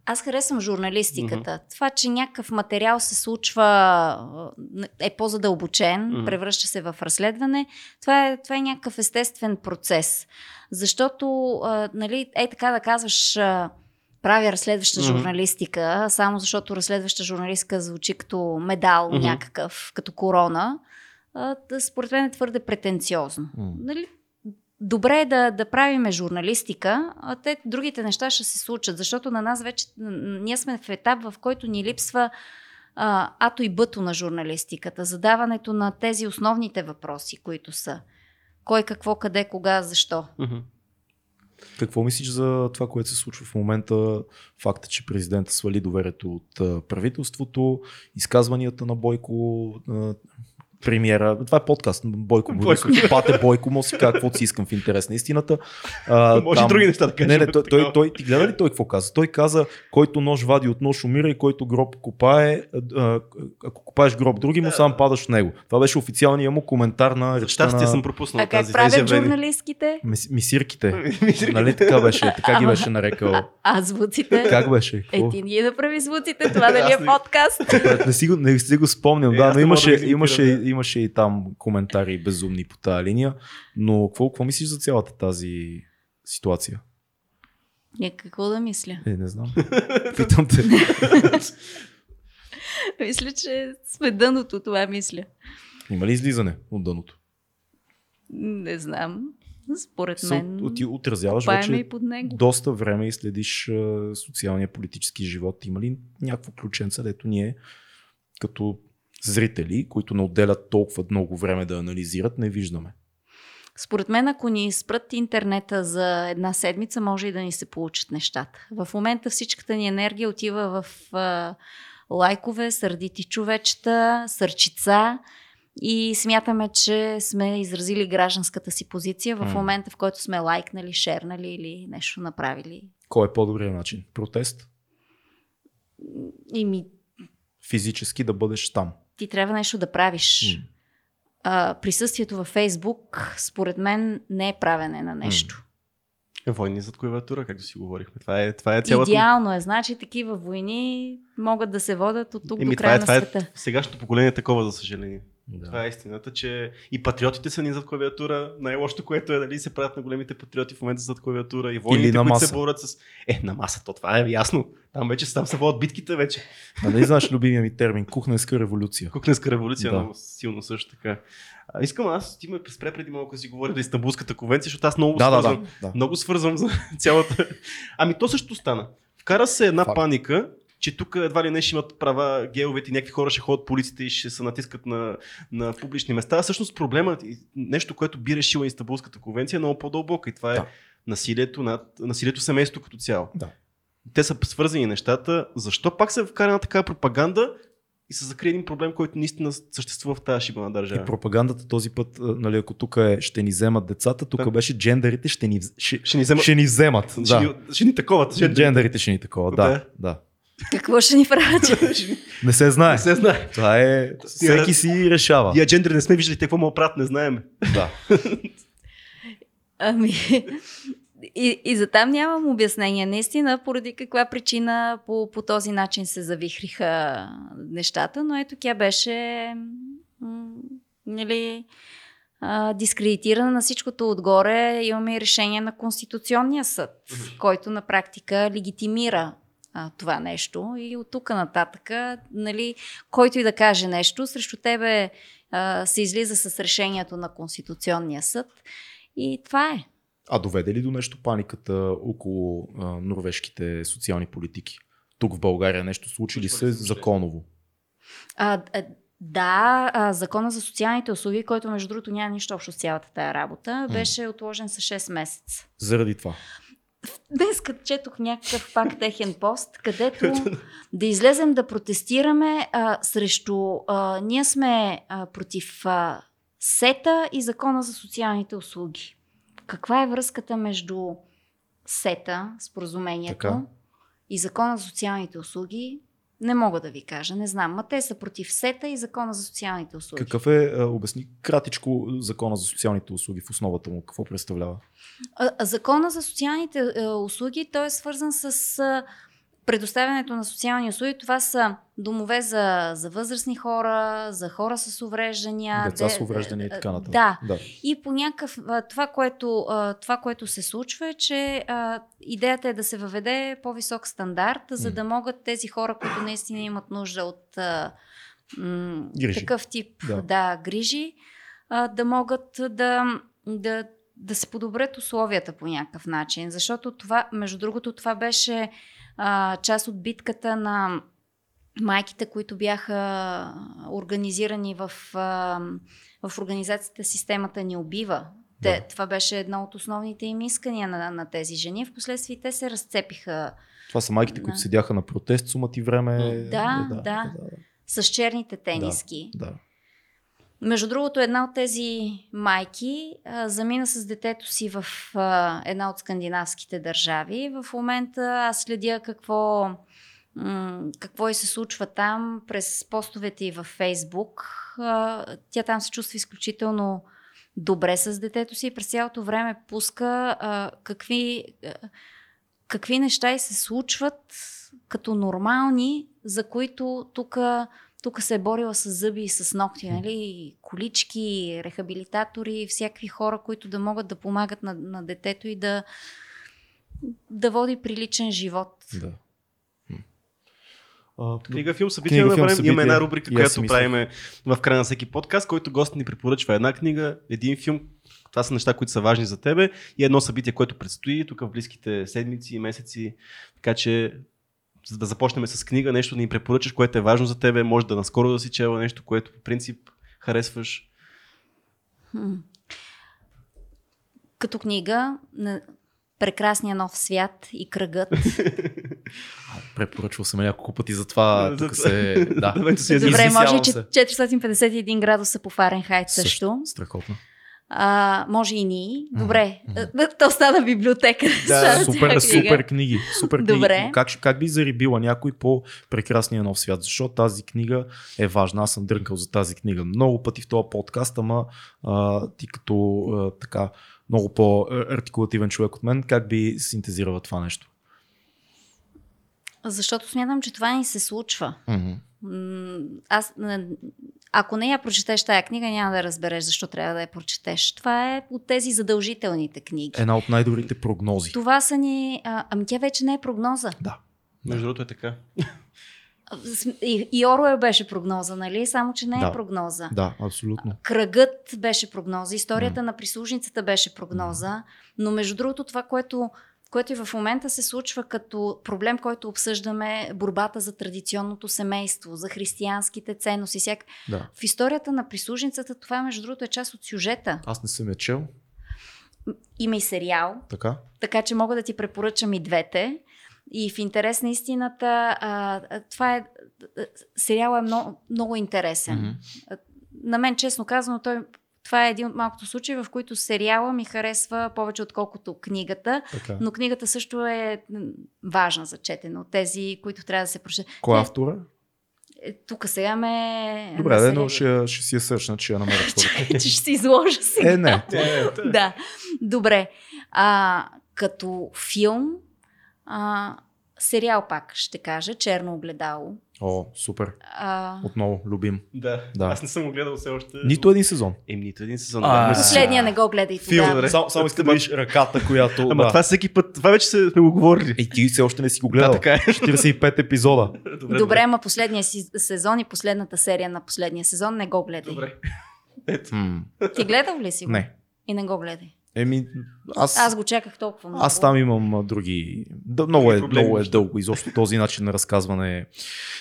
Аз харесвам журналистиката. Mm-hmm. Това, че някакъв материал се случва, е по-задълбочен, mm-hmm. превръща се в разследване, това е, това е някакъв естествен процес. Защото, а, нали, е така да казваш, а, правя разследваща mm-hmm. журналистика, само защото разследваща журналистика звучи като медал mm-hmm. някакъв, като корона, а, според мен е твърде претенциозно. Mm-hmm. Нали? Добре е да, да правиме журналистика, а те другите неща ще се случат, защото на нас вече, ние сме в етап, в който ни липсва а, ато и бъто на журналистиката, задаването на тези основните въпроси, които са кой, какво, къде, кога, защо. Какво мислиш за това, което се случва в момента? Факта, че президента свали доверието от правителството, изказванията на Бойко... премиера. Това е подкаст. Бойко Борисов. Пате Бойко Моси, каквото си искам в интерес на истината. А, може там... и други неща да кажем. Не, не, той, той, той, ти гледа ли той какво каза? Той каза, който нож вади от нож умира и който гроб копае, ако копаеш гроб други му, сам падаш в него. Това беше официалният му коментар на речта. Щастие съм пропуснал тази. А как правят журналистките? Мис, мисирките. Нали така беше? Така ги беше нарекал. А, а звуците? Как беше? Е, ти ние да прави звуците, това дали е подкаст? Не си го, не си го спомням, да, но имаше Имаше и там коментари безумни по тази линия, но какво, какво мислиш за цялата тази ситуация? Е, какво да мисля? Е, не знам. Питам те. Мисля, че сме дъното, това мисля. Има ли излизане от дъното? Не знам. Според мен. Ти отразяваш вече доста време и следиш социалния политически живот. Има ли някакво ключенце, дето ние като зрители, които не отделят толкова много време да анализират, не виждаме? Според мен, ако ни спрат интернета за една седмица, може и да ни се получат нещата. В момента всичката ни енергия отива в а, лайкове, сърдити човечета, сърчица и смятаме, че сме изразили гражданската си позиция в момента, в който сме лайкнали, шернали или нещо направили. Кой е по-добрият начин? Протест? Ими... Физически да бъдеш там. Ти трябва нещо да правиш. Mm. А, присъствието във Фейсбук, според мен, не е правене на нещо. Mm. Войни зад клавиатура, както си говорихме. Това е, това е цялата... Идеално е. Значи такива войни могат да се водят от тук Еми, до края това е, на света. Е, сегашното поколение е такова, за съжаление. Да. Това е истината, че и патриотите са ни зад клавиатура. Най-лошото, което е, нали, се правят на големите патриоти в момента зад клавиатура и войните, които маса. се борят с... Е, на маса, то това е ясно. Там вече там се водят битките вече. А да, знаеш любимия ми термин, кухненска революция. Кухненска революция, да. Много силно също така. А, искам аз, ти ме спре преди малко да си говоря за Истанбулската конвенция, защото аз много да, свързвам, да, да, да. много свързвам за цялата... Ами то също стана. Вкара се една Факт. паника, че тук едва ли не ще имат права геовете и някакви хора ще ходят по улиците и ще се натискат на, на публични места. А всъщност проблемът, нещо, което би решила Истанбулската конвенция, е много по-дълбока и това е да. насилието, над, насилието семейството като цяло. Да. Те са свързани нещата. Защо пак се вкара на такава пропаганда и се закрие един проблем, който наистина съществува в тази шибана държава? И пропагандата този път, нали, ако тук е ще ни вземат децата, тук да. беше джендерите ще ни, ще, ще ни вземат. Ще ни вземат, да. ще, ни, ще ни таковат. Ще джендерите ще ни таковат, да. да. да. Какво ще ни правят? Не се знае. Не се знае. Това е... Всеки си решава. Тия джендери не сме виждали, те какво му правят, не знаем. Да. Ами... И, и за там нямам обяснение. Наистина, поради каква причина по, по този начин се завихриха нещата, но ето тя беше м- нали, а, дискредитирана на всичкото отгоре. Имаме и решение на Конституционния съд, който на практика легитимира а, това нещо. И от тук нататъка, нали, който и да каже нещо, срещу тебе а, се излиза с решението на Конституционния съд. И това е. А доведе ли до нещо паниката около а, норвежките социални политики? Тук в България нещо случи ли се законово? А, да, а, закона за социалните услуги, който между другото няма нищо общо с цялата тая работа, беше отложен с шест месеца. Заради това? Днес четох някакъв пак техен пост, където да излезем да протестираме а, срещу... А, ние сме а, против а, СЕТА и закона за социалните услуги. Каква е връзката между СЕТА, споразумението така. и закона за социалните услуги? Не мога да ви кажа, не знам. Ма те са против СЕТА и закона за социалните услуги. Какъв е, а, обясни кратичко, закона за социалните услуги в основата му? Какво представлява? А, закона за социалните а, услуги, той е свързан с а, предоставянето на социални услуги. Това са домове за, за възрастни хора, за хора с увреждания. Деца де, с увреждания и така нататък. Да. да. И по някакъв... Това което, това, което се случва е, че а, идеята е да се въведе по-висок стандарт, за да могат тези хора, които наистина имат нужда от а, м, такъв тип да. Да, грижи, а, да могат да... да да се подобрят условията по някакъв начин. Защото това, между другото, това беше а, част от битката на майките, които бяха организирани в, а, в организацията "Системата ни убива". Да. Те, това беше едно от основните им искания на, на тези жени. Впоследствие те се разцепиха. Това са майките, на... които седяха на протест, сумът и време. Да, да, да, да. С черните тениски. Да, да. Между другото, една от тези майки а, замина с детето си в а, една от скандинавските държави. В момента аз следя какво, м- какво и се случва там през постовете и във Фейсбук. А, тя там се чувства изключително добре с детето си и през цялото време пуска а, какви, а, какви неща и се случват като нормални, за които тук... Тук се е борила с зъби и с ногти, нали? Колички, рехабилитатори, всякакви хора, които да могат да помагат на, на детето и да, да води приличен живот. Да. Книга, филм, събития да правим. Имаме една рубрика, която правим в края на всеки подкаст, който гостът ни препоръчва една книга, един филм. Това са неща, които са важни за тебе и едно събитие, което предстои тук в близките седмици и месеци. Така че... За да започнем с книга, нещо да ни препоръчаш, което е важно за тебе, може да наскоро да си чела нещо, което по принцип харесваш. Хм. Като книга на "Прекрасния нов свят" и "Кръгът". Препоръчвал съм няколко пъти, затова тук се... Да. Добре, може и четиристотин петдесет и един градуса по Фаренхайт също. Страхотно. А, може и ние. Добре. Mm-hmm. То стана библиотека. Да, супер, супер книги. Супер книги. Добре. Как, как би зарибила някой по "Прекрасния нов свят"? Защото тази книга е важна. Аз съм дрънкал за тази книга много пъти в този подкаст, ама а, ти като а, така много по-артикулативен човек от мен, как би синтезирала това нещо? Защото смятам, че това ни се случва. Mm-hmm. Аз... Ако не я прочетеш тая книга, няма да разбереш защо трябва да я прочетеш. Това е от тези задължителните книги. Една от най-добрите прогнози. Това са ни... А, ами тя вече не е прогноза. Да. Между другото е така. И, и Оруел беше прогноза, нали? Само, че не да. е прогноза. Да, абсолютно. "Кръгът" беше прогноза. "Историята mm. на прислужницата" беше прогноза. Но между другото това, което което и в момента се случва като проблем, който обсъждаме, борбата за традиционното семейство, за християнските ценности. Всяк... Да. В историята на прислужницата това, между другото, е част от сюжета. Аз не съм я чел. Има и сериал, така, така че мога да ти препоръчам и двете. И в интерес на истината, а, това е, сериал е много, много интересен. Mm-hmm. На мен, честно казано, той, това е един от малкото случаи, в които сериала ми харесва повече отколкото книгата, така. Но книгата също е важна за четене от тези, които трябва да се прочете. Кой е автора? Тук сега ме... Добре, да, но ще, ще си я сърчна, че я намеря втората. Че ще си изложа сега. Е, не. Да. Добре. А, като филм, а, сериал пак ще кажа, Черно огледало. О, супер. А... Отново, любим. Да. да, аз не съм го гледал все още. Нито един сезон. Е, нито един сезон. А, последния а... не го гледай тогава. Само, само искам да видиш ръката, която... Ама да. Това всеки път, това вече сме го говорили. И ти все още не си го гледал. Да, така е. четиридесет и пет епизода. Добре, добре, ама последния сезон и последната серия на последния сезон не го гледай. Добре. Ето. Ти гледал ли си го? Не. И не го гледай. Еми, аз, аз го чаках толкова много. Аз там имам а, други... Да, много, е, много е дълго. Изобщо този начин на разказване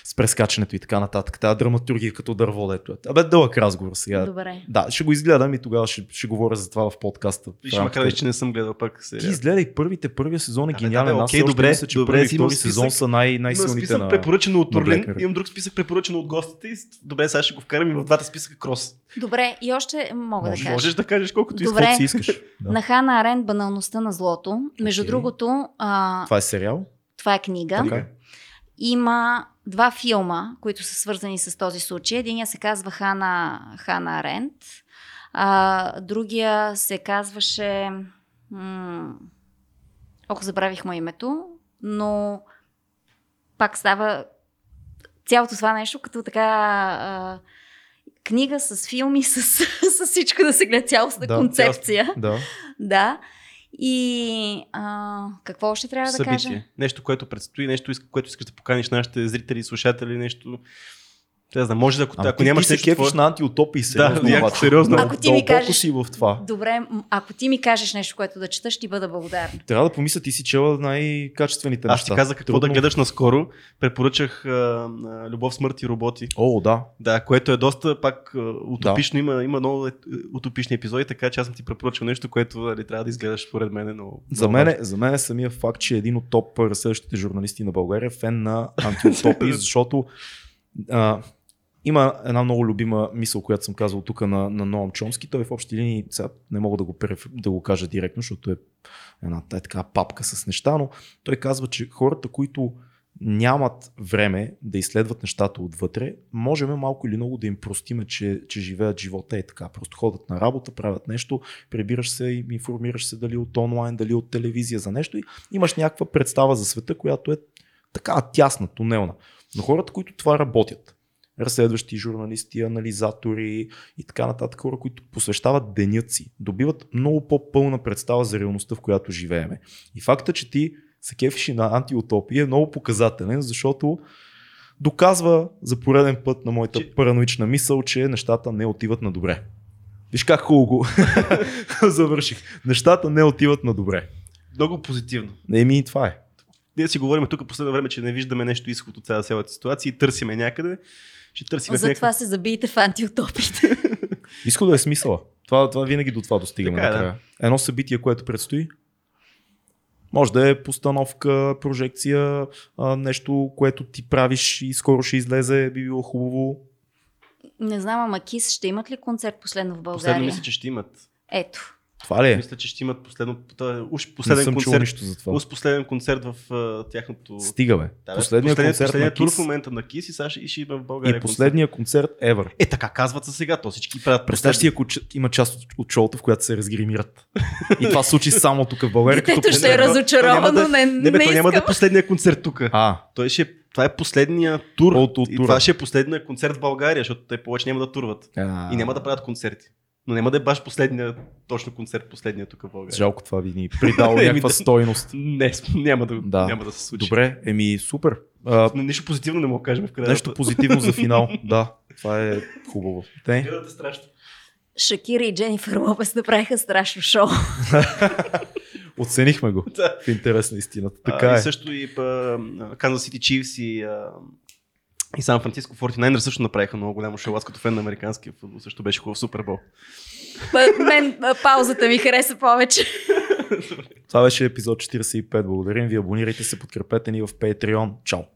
с прескачането и така нататък. Тая драматургия като дърво, дето е. Абе, дълъг разговор сега. Добре. Да, ще го изгледам и тогава ще, ще говоря за това в подкаста. И ще макар, че не съм гледал пак сериал. Ти изгледай първите, първия сезон е гениален. Да, окей, добре, мисля, че добре, първи и втори сезон са най- най-силните списък на... Списък препоръчен от Орлен, имам друг списък препоръчен от гостите и добре, сега ще го вкарам и в двата списъка крос. Добре, и още мога да кажа. Можеш да кажеш колкото си искаш. Да. На Хана Арендт "Баналността на злото". Между okay. другото... А, това е сериал? Това е книга. Okay. Има два филма, които са свързани с този случай. Единия се казва Хана, Хана Арендт. А, другия се казваше... М- Ох, забравихме името, но пак става цялото това нещо като така... А, книга с филми, с, с всичко да се гледа, цялостна да, концепция. Да. да. И а, какво още трябва събитие. Да кажа? Нещо, което предстои, нещо, което искаш да поканиш нашите зрители и слушатели, нещо... Трябва да може, ако, а, ако ти нямаш ти се кефиш на антиутопии, сериозно. Да, да, сериозно. Ако ти ми кажеш, си в това. Добре, ако ти ми кажеш нещо, което да четаш, ще ти бъда благодарна. Трябва да помисля, ти си чела най-качествените неща. Аз ти казах какво трудно. Да гледаш наскоро. Препоръчах а, "Любов, смърт и роботи". О, да. Да, което е доста пак утопично. Да. Има, има много утопични епизоди, така че аз съм ти препоръчал нещо, което дали, трябва да изгледаш според мен. Но, за, мен за мен е самия факт, че е един от топ разследващите журналисти на България фен на антиутопии, защото а, има една много любима мисъл, която съм казал тук на, на Ноам Чомски. Той в общи линии, сега не мога да го, переф... да го кажа директно, защото е една е така папка с неща, но той казва, че хората, които нямат време да изследват нещата отвътре, можем малко или много да им простиме, че, че живеят живота е така. Просто ходят на работа, правят нещо, прибираш се и информираш се дали от онлайн, дали от телевизия за нещо и имаш някаква представа за света, която е така тясна, тунелна. Но хората, които това работят, разследващи журналисти, анализатори и така нататък, хора, които посвещават денят си, добиват много по-пълна представа за реалността, в която живееме. И факта, че ти се кефиш на антиутопия е много показателен, защото доказва за пореден път на моята че... параноична мисъл, че нещата не отиват на добре. Виж как хубаво завърших. Нещата не отиват на добре. Много позитивно. Еми и това е. Ние си говорим тук последно време, че не виждаме нещо изход от тази цялата ситуация и търсиме някъде. Ще търсиме за това някъде. Се забийте в антиутопите. Изходът е смисъла. Това, това винаги до това достигаме. Така, да. Едно събитие, което предстои, може да е постановка, прожекция, нещо, което ти правиш и скоро ще излезе, би било хубаво. Не знам, ама KISS ще имат ли концерт последно в България? Последно мисля, че ще имат. Ето. Това ли е? Мисля, че ще имат последно, уж последен концерт. Уж последен концерт в uh, тяхното... Стигаме. Да, последния последния, концерт последния на тур в момента на KISS и сега ще, ще има в България. И последния концерт ever. Е, така казват за сега, то всички правят. Представяш ти, ако има част от, от шоуто, в която се разгримират. И това случи само тук в България. Детето като... ще е разочаровано, не искам. Не, бе, то няма да е последния концерт тук. А, той ще е... Това е последния тур. О, то, и тура. Това ще е последния концерт в България, защото те повече няма да турват. А... И няма да правят концерти. Но няма да е баш последния, точно концерт последния тук в България. Жалко, това би ни придало някаква стойност. Не, няма да, да. няма да се случи. Добре, еми супер. А, нещо позитивно не мога да кажем в края. Нещо позитивно за финал, да. Това е хубаво. Те? Гледате страшно. Шакира и Дженифър Лопес направиха страшно шоу. Оценихме го в интерес на истината. Така а, е. И също и па, Kansas City Chiefs и, а, и Сан Франциско Фортинайнър също направиха много голямо шоу. Аз като фен на американския футбол също беше хубав Супербол. Мен паузата ми хареса повече. Това беше епизод четирийсет и пет. Благодарим ви, абонирайте се, подкрепете ни в Patreon. Чао!